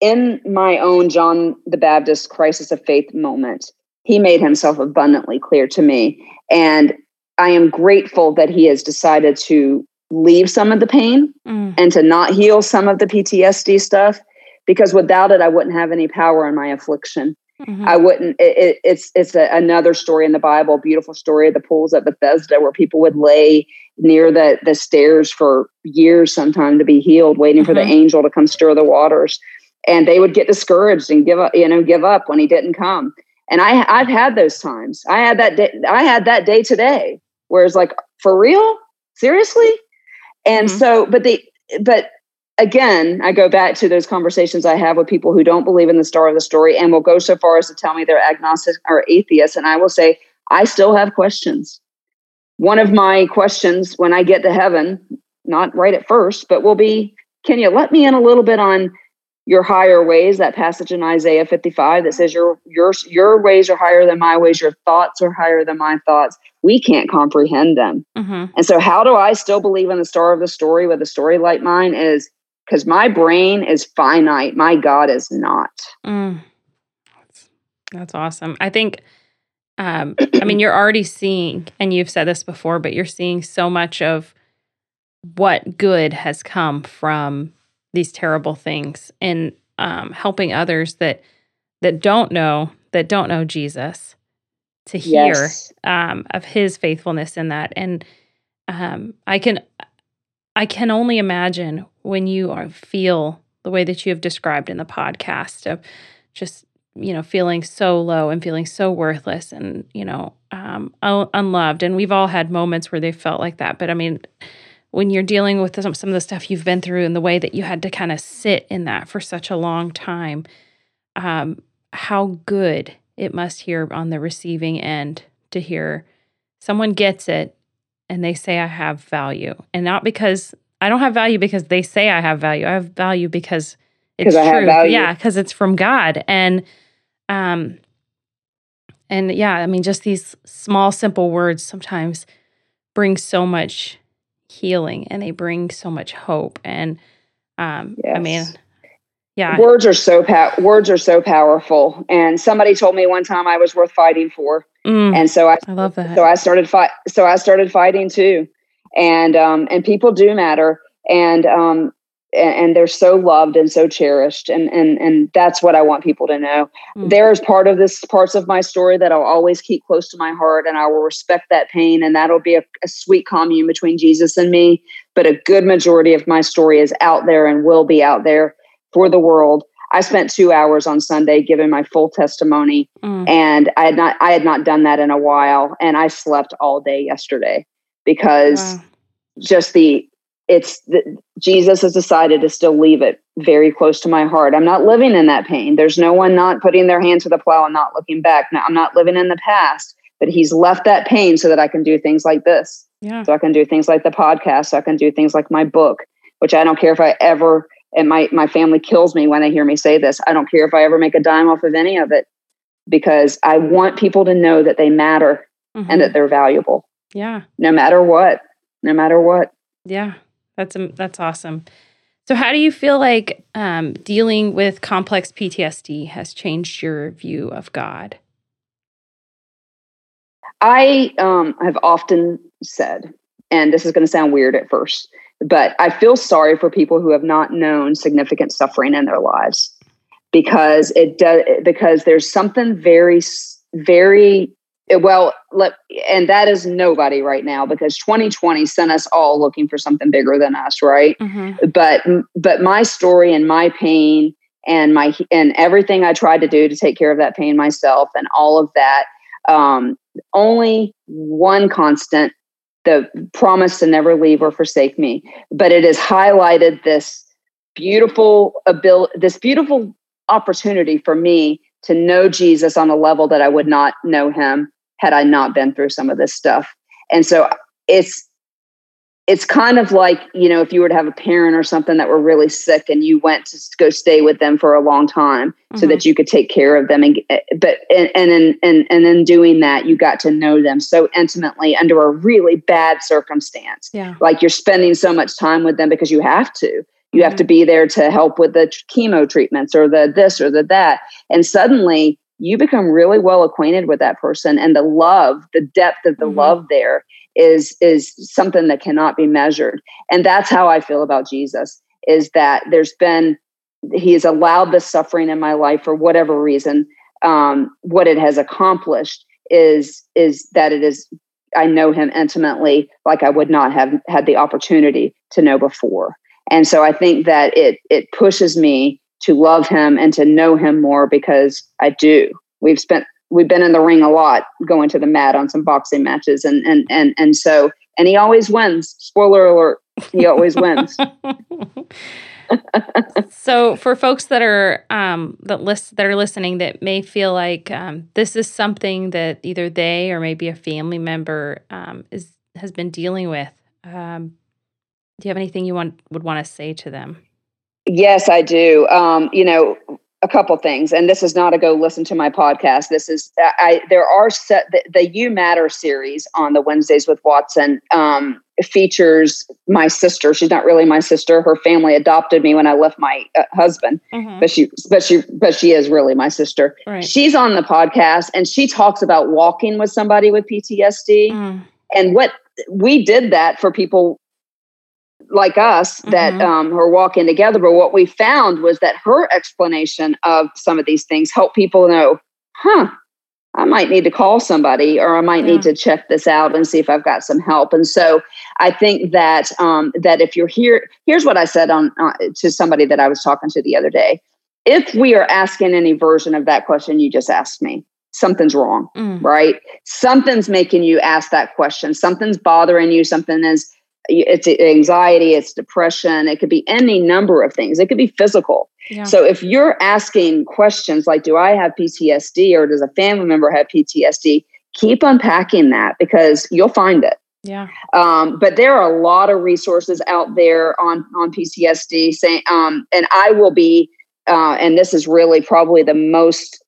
in my own John the Baptist crisis of faith moment, he made himself abundantly clear to me. And I am grateful that he has decided to leave some of the pain mm. and to not heal some of the P T S D stuff, because without it, I wouldn't have any power in my affliction. Mm-hmm. I wouldn't, it, it, it's, it's a, another story in the Bible, beautiful story of the pools at Bethesda, where people would lay near the, the stairs for years sometime to be healed, waiting mm-hmm. for the angel to come stir the waters. And they would get discouraged and give up, you know, give up when he didn't come. And I, I've had those times. I had that day, I had that day today where it's like, for real? Seriously? And mm-hmm. so, but the, but again, I go back to those conversations I have with people who don't believe in the star of the story and will go so far as to tell me they're agnostic or atheists. And I will say, I still have questions. One of my questions when I get to heaven, not right at first, but will be, can you let me in a little bit on your higher ways, that passage in Isaiah fifty-five that says your your your ways are higher than my ways, your thoughts are higher than my thoughts. We can't comprehend them. Mm-hmm. And so how do I still believe in the star of the story with a story like mine is because my brain is finite. My God is not. Mm. That's, that's awesome. I think, um, I mean, you're already seeing, and you've said this before, but you're seeing so much of what good has come from these terrible things and um, helping others that that don't know, that don't know Jesus to hear yes. um, of his faithfulness in that. And um, I can I can only imagine when you are, feel the way that you have described in the podcast of just, you know, feeling so low and feeling so worthless and, you know, um, unloved. And we've all had moments where they felt like that. But I mean, when you're dealing with some, some of the stuff you've been through and the way that you had to kind of sit in that for such a long time, um, how good it must hear on the receiving end to hear someone gets it and they say, I have value. And not because I don't have value because they say I have value. I have value because it's true. I have value. Yeah, because it's from God. And, um, and yeah, I mean, just these small, simple words sometimes bring so much healing and they bring so much hope. And um yes. I mean, yeah, words are so pa- words are so powerful. And somebody told me one time I was worth fighting for, mm, and so I, I love that. So I started fight. So I started fighting too, and um and people do matter, and um and, and they're so loved and so cherished, and and and that's what I want people to know. Mm. There is part of this parts of my story that I'll always keep close to my heart, and I will respect that pain, and that'll be a, a sweet commune between Jesus and me. But a good majority of my story is out there and will be out there for the world. I spent two hours on Sunday giving my full testimony, mm. and I had not I had not done that in a while, and I slept all day yesterday because wow. just the it's the, Jesus has decided to still leave it very close to my heart. I'm not living in that pain. There's no one not putting their hand to the plow and not looking back. Now, I'm not living in the past, but he's left that pain so that I can do things like this. Yeah. So I can do things like the podcast. So I can do things like my book, which I don't care if I ever. And my, my family kills me when they hear me say this. I don't care if I ever make a dime off of any of it because I want people to know that they matter mm-hmm. and that they're valuable. Yeah. No matter what, no matter what. Yeah. That's, um, that's awesome. So how do you feel like um, dealing with complex P T S D has changed your view of God? I um, have often said, and this is going to sound weird at first, but I feel sorry for people who have not known significant suffering in their lives because it does, because there's something very, very well, let, and that is nobody right now because twenty twenty sent us all looking for something bigger than us. Right. Mm-hmm. But, but my story and my pain and my, and everything I tried to do to take care of that pain myself and all of that, um, only one constant, the promise to never leave or forsake me, but it has highlighted this beautiful ability, this beautiful opportunity for me to know Jesus on a level that I would not know him had I not been through some of this stuff. And so it's, it's kind of like, you know, if you were to have a parent or something that were really sick and you went to go stay with them for a long time mm-hmm. so that you could take care of them. And, but, and, and, in, and, and in doing that, you got to know them so intimately under a really bad circumstance. Yeah. Like you're spending so much time with them because you have to, you mm-hmm. have to be there to help with the chemo treatments or the, this or the, that. And suddenly you become really well acquainted with that person and the love, the depth of the mm-hmm. love there is is something that cannot be measured. And that's how I feel about Jesus, is that there's been, he has allowed this suffering in my life for whatever reason. Um, what it has accomplished is is that it is, I know him intimately, like I would not have had the opportunity to know before. And so I think that it it pushes me to love him and to know him more because I do. We've spent We've been in the ring a lot, going to the mat on some boxing matches, and and and and so and he always wins. Spoiler alert: he always wins. So for folks that are um, that list that are listening that may feel like um, this is something that either they or maybe a family member um, is has been dealing with, um, do you have anything you want would want to say to them? Yes, I do. Um, you know, a couple things, and this is not a go listen to my podcast. This is I. There are set the, the You Matter series on the Wednesdays with Watson. Um, features my sister. She's not really my sister. Her family adopted me when I left my uh, husband, mm-hmm. but she, but she, but she is really my sister. Right. She's on the podcast and she talks about walking with somebody with P T S D mm. and what we did that for people like us that mm-hmm. um, were walking together. But what we found was that her explanation of some of these things helped people know, huh, I might need to call somebody or I might yeah. need to check this out and see if I've got some help. And so I think that um, that if you're here, here's what I said on uh, to somebody that I was talking to the other day. If we are asking any version of that question you just asked me, something's wrong, mm. right? Something's making you ask that question. Something's bothering you. Something is, it's anxiety, it's depression. It could be any number of things. It could be physical. Yeah. So if you're asking questions like, do I have P T S D or does a family member have P T S D? Keep unpacking that because you'll find it. Yeah. Um, but there are a lot of resources out there on, on P T S D saying, um, and I will be, uh, and this is really probably the most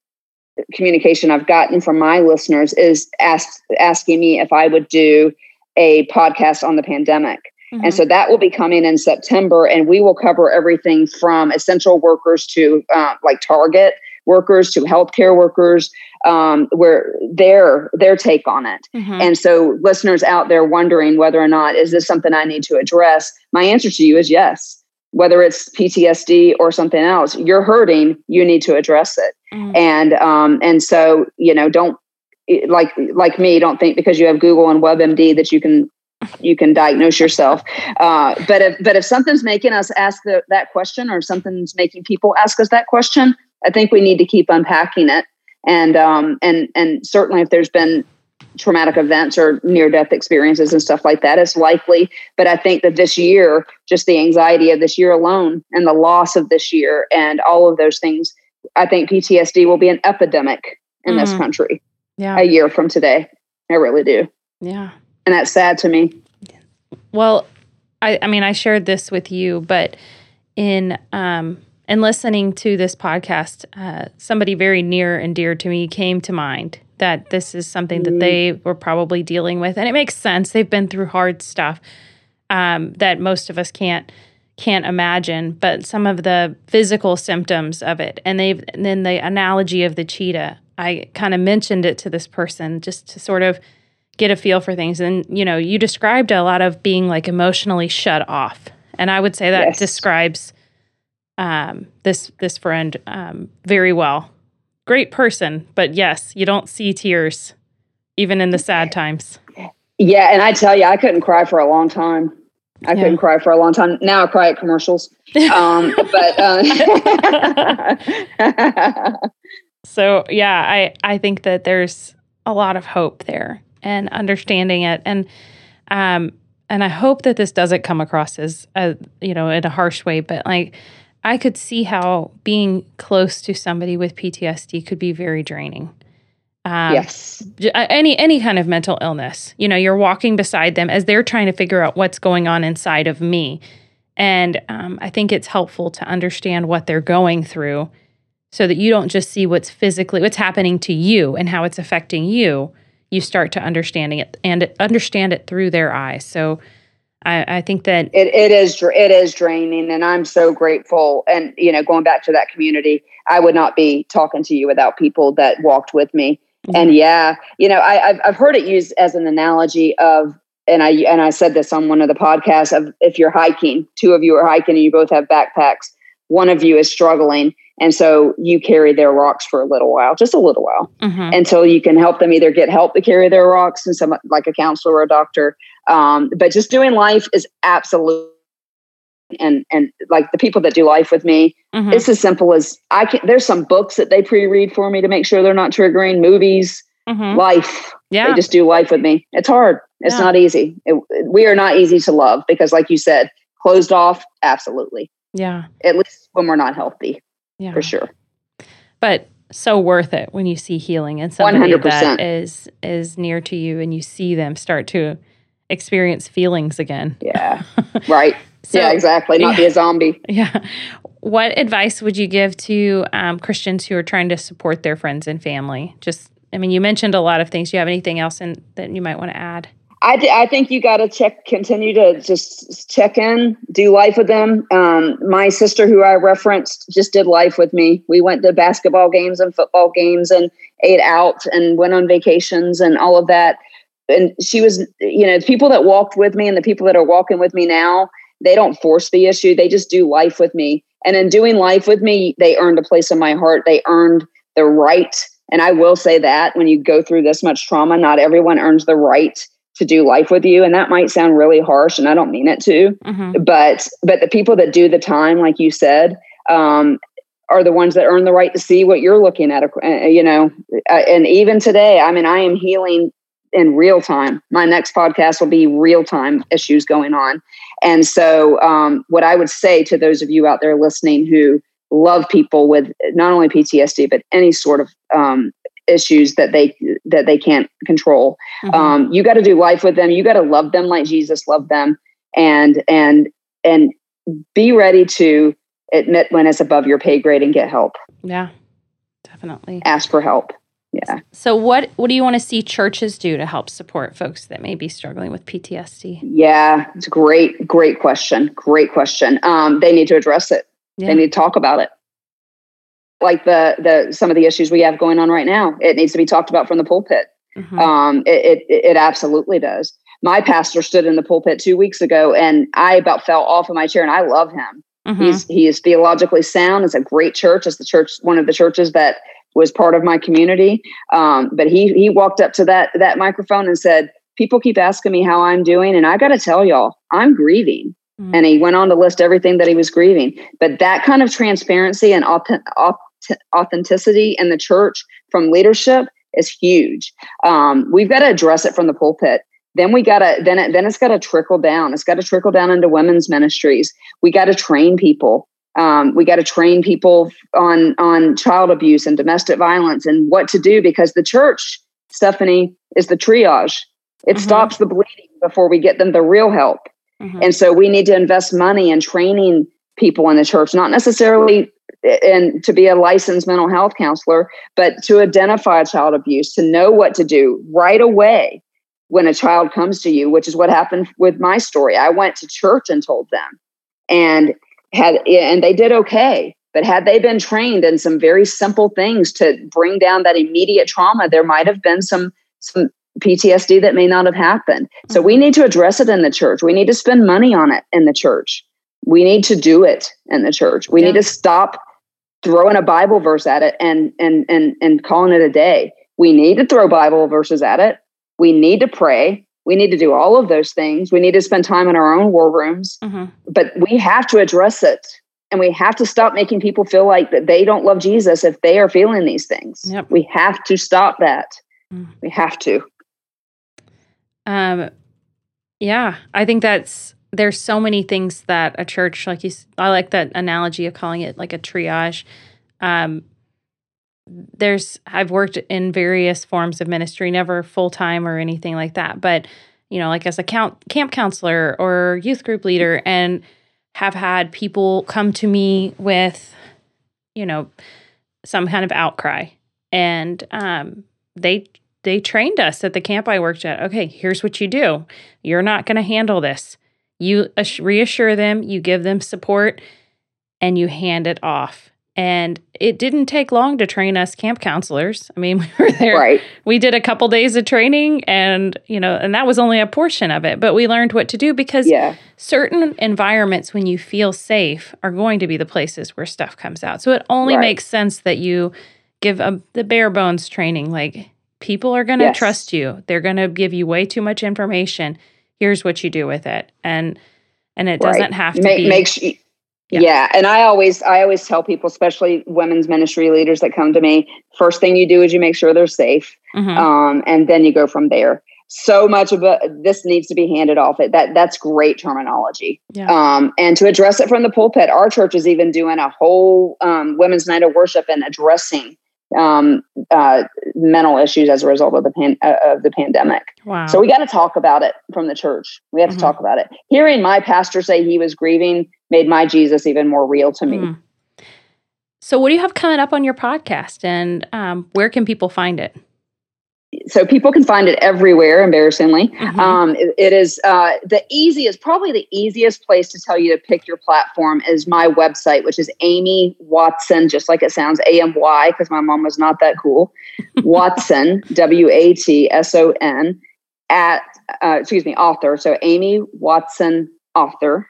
communication I've gotten from my listeners is ask, asking me if I would do a podcast on the pandemic. Mm-hmm. And so that will be coming in September, and we will cover everything from essential workers to uh, like Target workers to healthcare workers, um, where their their take on it. Mm-hmm. And so listeners out there wondering whether or not, is this something I need to address? My answer to you is yes. Whether it's P T S D or something else, you're hurting, you need to address it. Mm-hmm. And um, and so, you know, don't like like me, don't think because you have Google and WebMD that you can you can diagnose yourself. Uh, but if, but if something's making us ask the, that question or something's making people ask us that question, I think we need to keep unpacking it. And, um, and, and certainly if there's been traumatic events or near-death experiences and stuff like that, it's likely. But I think that this year, just the anxiety of this year alone and the loss of this year and all of those things, I think P T S D will be an epidemic in mm. this country yeah. a year from today. I really do. Yeah. And that's sad to me. Well, I, I mean, I shared this with you, but in um, in listening to this podcast, uh, somebody very near and dear to me came to mind that this is something mm-hmm. that they were probably dealing with, and it makes sense. They've been through hard stuff um, that most of us can't can't imagine, but some of the physical symptoms of it, and they've and then the analogy of the cheetah. I kind of mentioned it to this person just to sort of get a feel for things. And, you know, you described a lot of being like emotionally shut off. And I would say that yes. describes um, this this friend um, very well. Great person. But yes, you don't see tears, even in the sad times. Yeah. And I tell you, I couldn't cry for a long time. I yeah. couldn't cry for a long time. Now I cry at commercials. Um, but uh, So, yeah, I, I think that there's a lot of hope there. And understanding it, and um, and I hope that this doesn't come across as a, you know, in a harsh way, but like I could see how being close to somebody with P T S D could be very draining. Um, yes, any any kind of mental illness, you know, you're walking beside them as they're trying to figure out what's going on inside of me, and um, I think it's helpful to understand what they're going through, so that you don't just see what's physically what's happening to you and how it's affecting you. You start to understanding it and understand it through their eyes. So I, I think that it, it is, it is draining, and I'm so grateful. And, you know, going back to that community, I would not be talking to you without people that walked with me. Mm-hmm. And yeah, you know, I, I've, I've heard it used as an analogy of, and I, and I said this on one of the podcasts of if you're hiking, two of you are hiking and you both have backpacks, one of you is struggling. And so you carry their rocks for a little while, just a little while, mm-hmm. until you can help them either get help to carry their rocks and some like a counselor or a doctor. Um, but just doing life is absolutely, and and like the people that do life with me, mm-hmm. it's as simple as I can. There's some books that they pre-read for me to make sure they're not triggering, movies, mm-hmm. life. Yeah, they just do life with me. It's hard. It's yeah. not easy. It, we are not easy to love because, like you said, closed off. Absolutely. Yeah. At least when we're not healthy. Yeah. For sure. But so worth it when you see healing and somebody one hundred percent that is is near to you and you see them start to experience feelings again. Yeah. Right. So, yeah, exactly. Not yeah. be a zombie. Yeah. What advice would you give to um, Christians who are trying to support their friends and family? Just, I mean, you mentioned a lot of things. Do you have anything else in, that you might want to add? I, th- I think you got to check, continue to just check in, do life with them. Um, my sister, who I referenced, just did life with me. We went to basketball games and football games and ate out and went on vacations and all of that. And she was, you know, the people that walked with me and the people that are walking with me now, they don't force the issue. They just do life with me. And in doing life with me, they earned a place in my heart. They earned the right. And I will say that when you go through this much trauma, not everyone earns the right to do life with you. And that might sound really harsh, and I don't mean it to, mm-hmm. but, but the people that do the time, like you said, um, are the ones that earn the right to see what you're looking at, uh, you know, uh, and even today, I mean, I am healing in real time. My next podcast will be real time issues going on. And so um, what I would say to those of you out there listening who love people with not only P T S D, but any sort of um, issues that they, that they can't control. Mm-hmm. Um, you got to do life with them. You got to love them like Jesus loved them, and, and, and be ready to admit when it's above your pay grade and get help. Yeah, definitely. Ask for help. Yeah. So what, what do you want to see churches do to help support folks that may be struggling with P T S D? Yeah, it's a great, great question. Great question. Um, they need to address it. Yeah. They need to talk about it. Like the, the, some of the issues we have going on right now, it needs to be talked about from the pulpit. Mm-hmm. Um, it, it, it absolutely does. My pastor stood in the pulpit two weeks ago and I about fell off of my chair, and I love him. Mm-hmm. He's, he is theologically sound. It's a great church. It's the church, one of the churches that was part of my community. Um, but he, he walked up to that, that microphone and said, people keep asking me how I'm doing, and I got to tell y'all, I'm grieving. Mm-hmm. And he went on to list everything that he was grieving. But that kind of transparency and authentic, authenticity in the church from leadership is huge. Um, we've got to address it from the pulpit. Then we got to, then, it, then it's got to trickle down. It's got to trickle down into women's ministries. We got to train people. Um, we got to train people on, on child abuse and domestic violence and what to do, because the church, Stephanie, is the triage. It mm-hmm. stops the bleeding before we get them the real help. Mm-hmm. And so we need to invest money in training people in the church, not necessarily in, to be a licensed mental health counselor, but to identify child abuse, to know what to do right away when a child comes to you, which is what happened with my story. I went to church and told them, and had, and they did okay. But had they been trained in some very simple things to bring down that immediate trauma, there might have been some, some P T S D that may not have happened. So we need to address it in the church. We need to spend money on it in the church. We need to do it in the church. We yeah. need to stop throwing a Bible verse at it and, and, and, and calling it a day. We need to throw Bible verses at it. We need to pray. We need to do all of those things. We need to spend time in our own war rooms, mm-hmm. but we have to address it. And we have to stop making people feel like that they don't love Jesus if they are feeling these things. Yep. We have to stop that. Mm. We have to. Um, yeah, I think that's, there's so many things that a church, like you, I like that analogy of calling it like a triage. Um, there's, I've worked in various forms of ministry, never full-time or anything like that, but, you know, like as a count, camp counselor or youth group leader, and have had people come to me with, you know, some kind of outcry, and, um, they They trained us at the camp I worked at. Okay, here's what you do. You're not going to handle this. You reassure them, you give them support, and you hand it off. And it didn't take long to train us camp counselors. I mean, we were there. Right. We did a couple days of training, and you know, and that was only a portion of it. But we learned what to do, because yeah. certain environments, when you feel safe, are going to be the places where stuff comes out. So it only right. makes sense that you give a, the bare bones training, like, people are going to yes. trust you. They're going to give you way too much information. Here's what you do with it, and and it doesn't right. have to make, be. Make sure, yeah. yeah, and I always I always tell people, especially women's ministry leaders that come to me, first thing you do is you make sure they're safe, mm-hmm. um, and then you go from there. so much of a, this needs to be handed off. It, that that's great terminology. Yeah. Um, and to address it from the pulpit, our church is even doing a whole um, women's night of worship and addressing um, uh, mental issues as a result of the pan, uh, of the pandemic. Wow. So we got to talk about it from the church. We have mm-hmm. to talk about it. Hearing my pastor say he was grieving made my Jesus even more real to me. Mm. So what do you have coming up on your podcast, and um, where can people find it? So people can find it everywhere, embarrassingly. Mm-hmm. Um, it, it is uh, the easiest, probably the easiest place to tell you to pick your platform is my website, which is Amy Watson, just like it sounds, A M Y, because my mom was not that cool. Watson, W A T S O N, at, uh, excuse me, author. So Amy Watson Author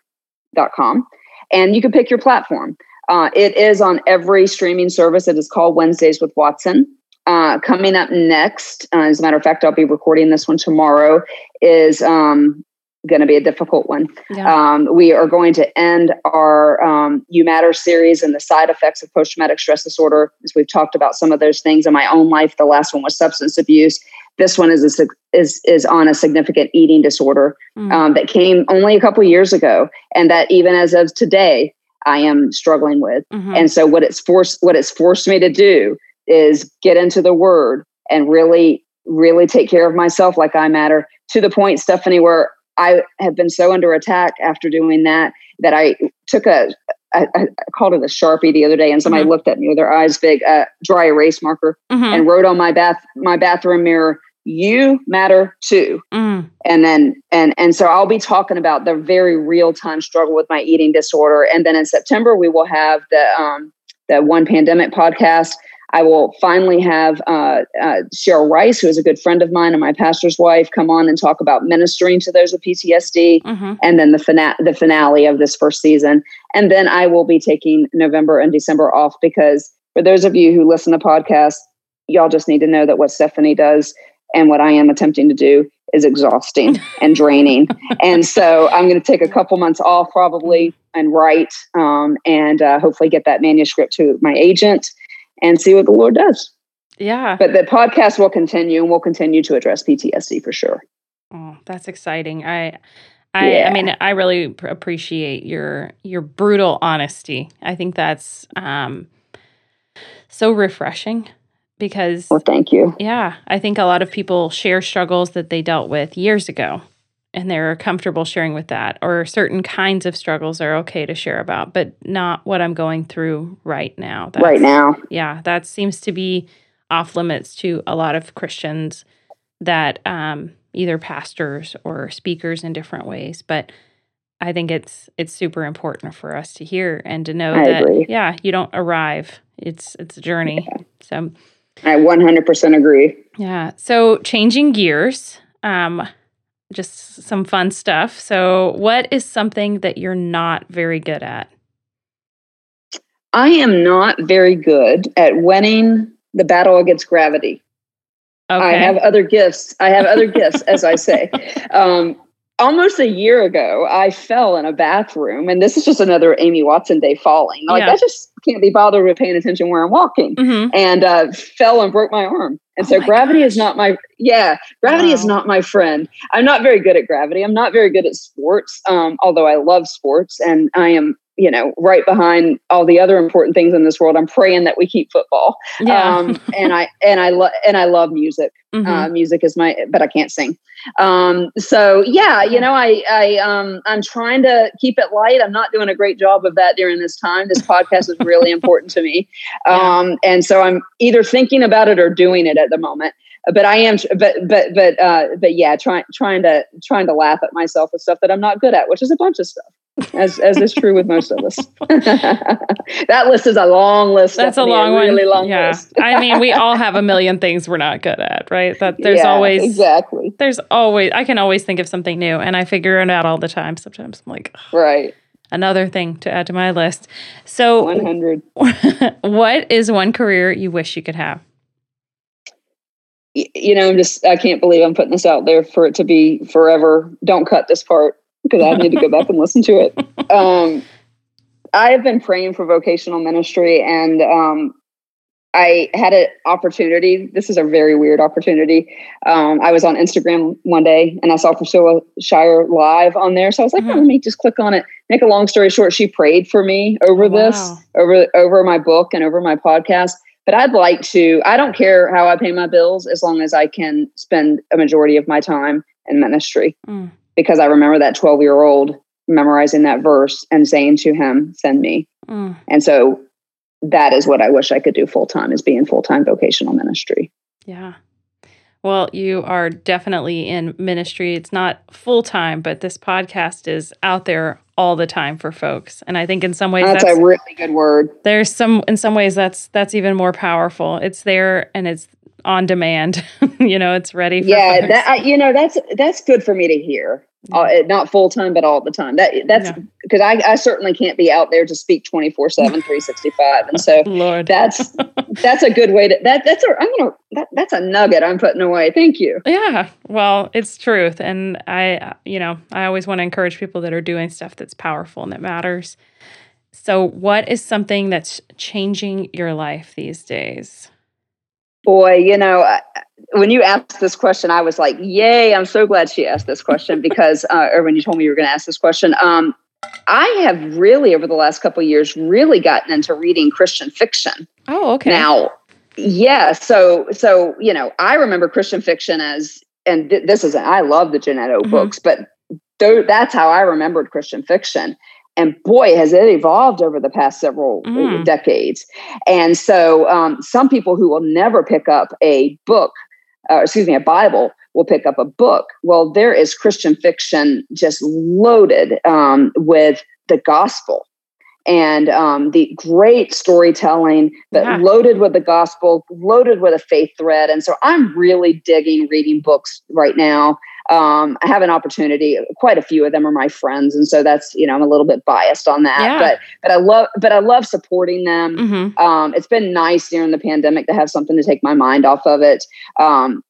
dot com. And you can pick your platform. Uh, it is on every streaming service. It is called Wednesdays with Watson. Uh, coming up next, uh, as a matter of fact, I'll be recording this one tomorrow, is um, going to be a difficult one. Yeah. Um, we are going to end our um, You Matter series and the side effects of post-traumatic stress disorder, as we've talked about some of those things in my own life. The last one was substance abuse. This one is a, is is on a significant eating disorder mm. um, that came only a couple years ago, and that even as of today, I am struggling with. Mm-hmm. And so what it's forced what it's forced me to do is get into the word and really, really take care of myself like I matter, to the point, Stephanie, where I have been so under attack after doing that, that I took a, I, I called it a Sharpie the other day, and somebody mm-hmm. looked at me with their eyes big, a uh, dry erase marker, mm-hmm. and wrote on my bath, my bathroom mirror, "You matter too." Mm. And then, and, and so I'll be talking about the very real time struggle with my eating disorder. And then in September, we will have the, um, the One Pandemic podcast. I will finally have uh, uh, Cheryl Rice, who is a good friend of mine and my pastor's wife, come on and talk about ministering to those with P T S D, mm-hmm. and then the, fina- the finale of this first season. And then I will be taking November and December off, because for those of you who listen to podcasts, y'all just need to know that what Stephanie does and what I am attempting to do is exhausting and draining. And so I'm going to take a couple months off probably and write um, and uh, hopefully get that manuscript to my agent and see what the Lord does. Yeah. But the podcast will continue, and we'll continue to address P T S D for sure. Oh, that's exciting. I, I, yeah. I mean, I really appreciate your, your brutal honesty. I think that's um, so refreshing. Because, well, thank you. Yeah, I think a lot of people share struggles that they dealt with years ago, and they're comfortable sharing with that, or certain kinds of struggles are okay to share about, but not what I'm going through right now. That's, right now. Yeah, that seems to be off limits to a lot of Christians that um, either pastors or speakers in different ways, but I think it's it's super important for us to hear and to know I that, agree. Yeah, you don't arrive. It's, it's a journey. Yeah. So. I one hundred percent agree. Yeah. So changing gears, um, just some fun stuff. So what is something that you're not very good at? I am not very good at winning the battle against gravity. Okay. I have other gifts. I have other gifts, as I say. Um, almost a year ago, I fell in a bathroom, and this is just another Amy Watson day falling. Like, yeah. I just can't be bothered with paying attention where I'm walking, mm-hmm. and uh, fell and broke my arm. And oh so gravity gosh. is not my, yeah, gravity wow. is not my friend. I'm not very good at gravity. I'm not very good at sports, um, although I love sports, and I am, you know, right behind all the other important things in this world. I'm praying that we keep football. Yeah. Um, and I, and I love, and I love music. Mm-hmm. Uh, music is my, but I can't sing. Um, so yeah, you know, I, I, um, I'm trying to keep it light. I'm not doing a great job of that during this time. This podcast is really important to me. Um, yeah. And so I'm either thinking about it or doing it at the moment. But I am, but, but, but, uh, but yeah, trying, trying to, trying to laugh at myself with stuff that I'm not good at, which is a bunch of stuff. as as is true with most of us. That list is a long list. That's Stephanie, a long a really one. Really long yeah. list. I mean, we all have a million things we're not good at, right? That there's yeah, always exactly. There's always I can always think of something new, and I figure it out all the time. Sometimes I'm like, oh, right. Another thing to add to my list. So one hundred. What is one career you wish you could have? Y- you know, I'm just I can't believe I'm putting this out there for it to be forever. Don't cut this part, because I need to go back and listen to it. Um, I have been praying for vocational ministry, and um, I had an opportunity. This is a very weird opportunity. Um, I was on Instagram one day and I saw Priscilla Shirer live on there. So I was like, mm-hmm. oh, let me just click on it. Make a long story short, she prayed for me over oh, this, wow. over, over my book and over my podcast. But I'd like to, I don't care how I pay my bills as long as I can spend a majority of my time in ministry. Mm. Because I remember that twelve-year-old memorizing that verse and saying to him, send me. Mm. And so that is what I wish I could do full-time, is be in full-time vocational ministry. Yeah. Well, you are definitely in ministry. It's not full-time, but this podcast is out there all the time for folks. And I think in some ways that's, that's a really good word. There's some, in some ways that's, that's even more powerful. It's there and it's on demand, you know, it's ready. For yeah. That, I, you know, that's, that's good for me to hear. Yeah. Uh, not full-time, but all the time. That that's because yeah. I, I certainly can't be out there to speak twenty-four seven, three sixty-five. And so Lord. that's, that's a good way to, that that's a, I'm going to, that, that's a nugget I'm putting away. Thank you. Yeah. Well, it's truth. And I, you know, I always want to encourage people that are doing stuff that's powerful and that matters. So what is something that's changing your life these days? Boy, you know, when you asked this question, I was like, yay, I'm so glad she asked this question because, uh, or when you told me you were going to ask this question, um, I have really, over the last couple of years, really gotten into reading Christian fiction. Oh, okay. Now, yeah. So, so, you know, I remember Christian fiction as, and th- this is, I love the Jeanette O mm-hmm. books, but th- that's how I remembered Christian fiction. And boy, has it evolved over the past several mm. decades. And so um, some people who will never pick up a book, uh, excuse me, a Bible, will pick up a book. Well, there is Christian fiction just loaded um, with the gospel and um, the great storytelling, but yeah. loaded with the gospel, loaded with a faith thread. And so I'm really digging reading books right now. Um, I have an opportunity, quite a few of them are my friends. And so that's, you know, I'm a little bit biased on that, yeah. but, but I love, but I love supporting them. Mm-hmm. Um, it's been nice during the pandemic to have something to take my mind off of it. Um,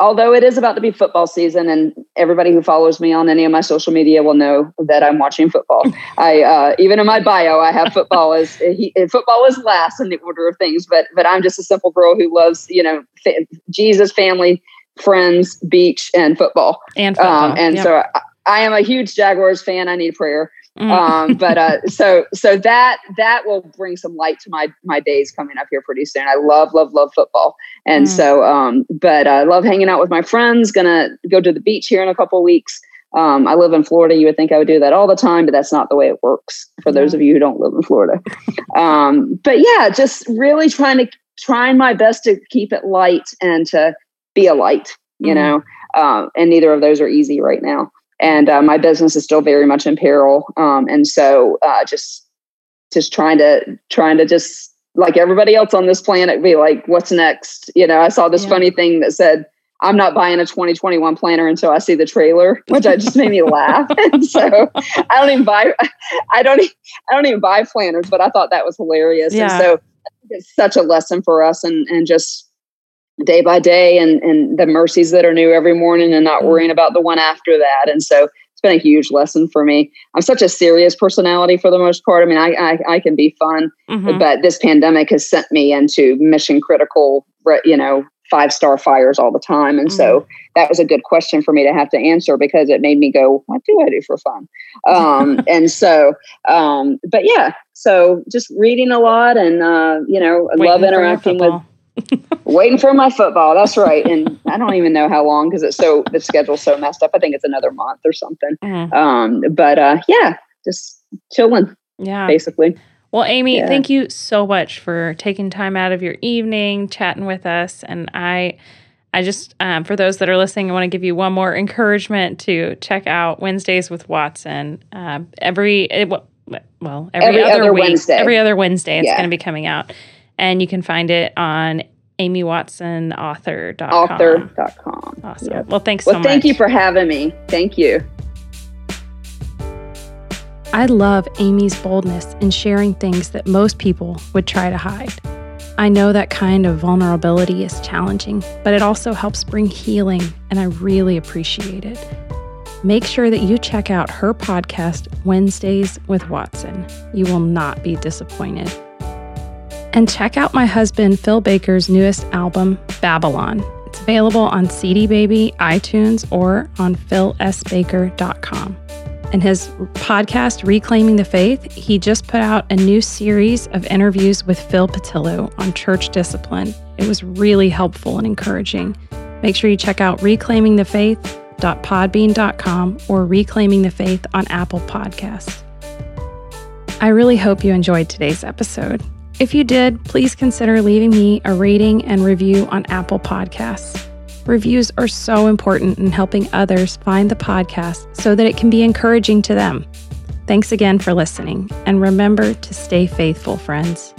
although it is about to be football season and everybody who follows me on any of my social media will know that I'm watching football. I, uh, even in my bio, I have football as he, football is last in the order of things, but, but I'm just a simple girl who loves, you know, fa- Jesus, family, friends, beach, and football. And football. Um, and yeah. so I, I am a huge Jaguars fan. I need prayer. Mm. Um, but uh, so so that that will bring some light to my my days coming up here pretty soon. I love, love, love football. And mm. so, um, but I love hanging out with my friends. Gonna go to the beach here in a couple of weeks. Um, I live in Florida. You would think I would do that all the time, but that's not the way it works for yeah. those of you who don't live in Florida. um, but yeah, just really trying to trying my best to keep it light and to be a light, you know, um, and neither of those are easy right now. And uh, my business is still very much in peril. Um, and so uh, just, just trying to, trying to just like everybody else on this planet, be like, what's next? You know, I saw this yeah. funny thing that said, I'm not buying a twenty twenty-one planner until I see the trailer, which I just made me laugh. And so I don't even buy, I don't, I don't even buy planners, but I thought that was hilarious. Yeah. And so it's such a lesson for us and, and just, day by day and, and the mercies that are new every morning and not worrying about the one after that. And so it's been a huge lesson for me. I'm such a serious personality for the most part. I mean, I I, I can be fun, mm-hmm. but this pandemic has sent me into mission critical, you know, five-star fires all the time. And mm-hmm. so that was a good question for me to have to answer because it made me go, what do I do for fun? Um, and so, um, but yeah, so just reading a lot and, uh, you know, I love interacting with waiting for my football. That's right. And I don't even know how long because it's so the schedule's so messed up. I think it's another month or something. Mm. Um, but uh, yeah, just chilling. Yeah, basically. Well, Amy, yeah. thank you so much for taking time out of your evening, chatting with us. And I, I just um, for those that are listening, I want to give you one more encouragement to check out Wednesdays with Watson. Uh, every it, well, every, every other, other week, Wednesday. Every other Wednesday, it's yeah. going to be coming out. And you can find it on amy watson author dot com. author dot com. Awesome. Yep. Well, thanks well, so much. Well, thank you for having me. Thank you. I love Amy's boldness in sharing things that most people would try to hide. I know that kind of vulnerability is challenging, but it also helps bring healing, and I really appreciate it. Make sure that you check out her podcast, Wednesdays with Watson. You will not be disappointed. And check out my husband Phil Baker's newest album, Babylon. It's available on C D Baby, iTunes, or on phil s baker dot com. And his podcast, Reclaiming the Faith, he just put out a new series of interviews with Phil Patillo on church discipline. It was really helpful and encouraging. Make sure you check out reclaiming the faith dot podbean dot com or Reclaiming the Faith on Apple Podcasts. I really hope you enjoyed today's episode. If you did, please consider leaving me a rating and review on Apple Podcasts. Reviews are so important in helping others find the podcast so that it can be encouraging to them. Thanks again for listening, and remember to stay faithful, friends.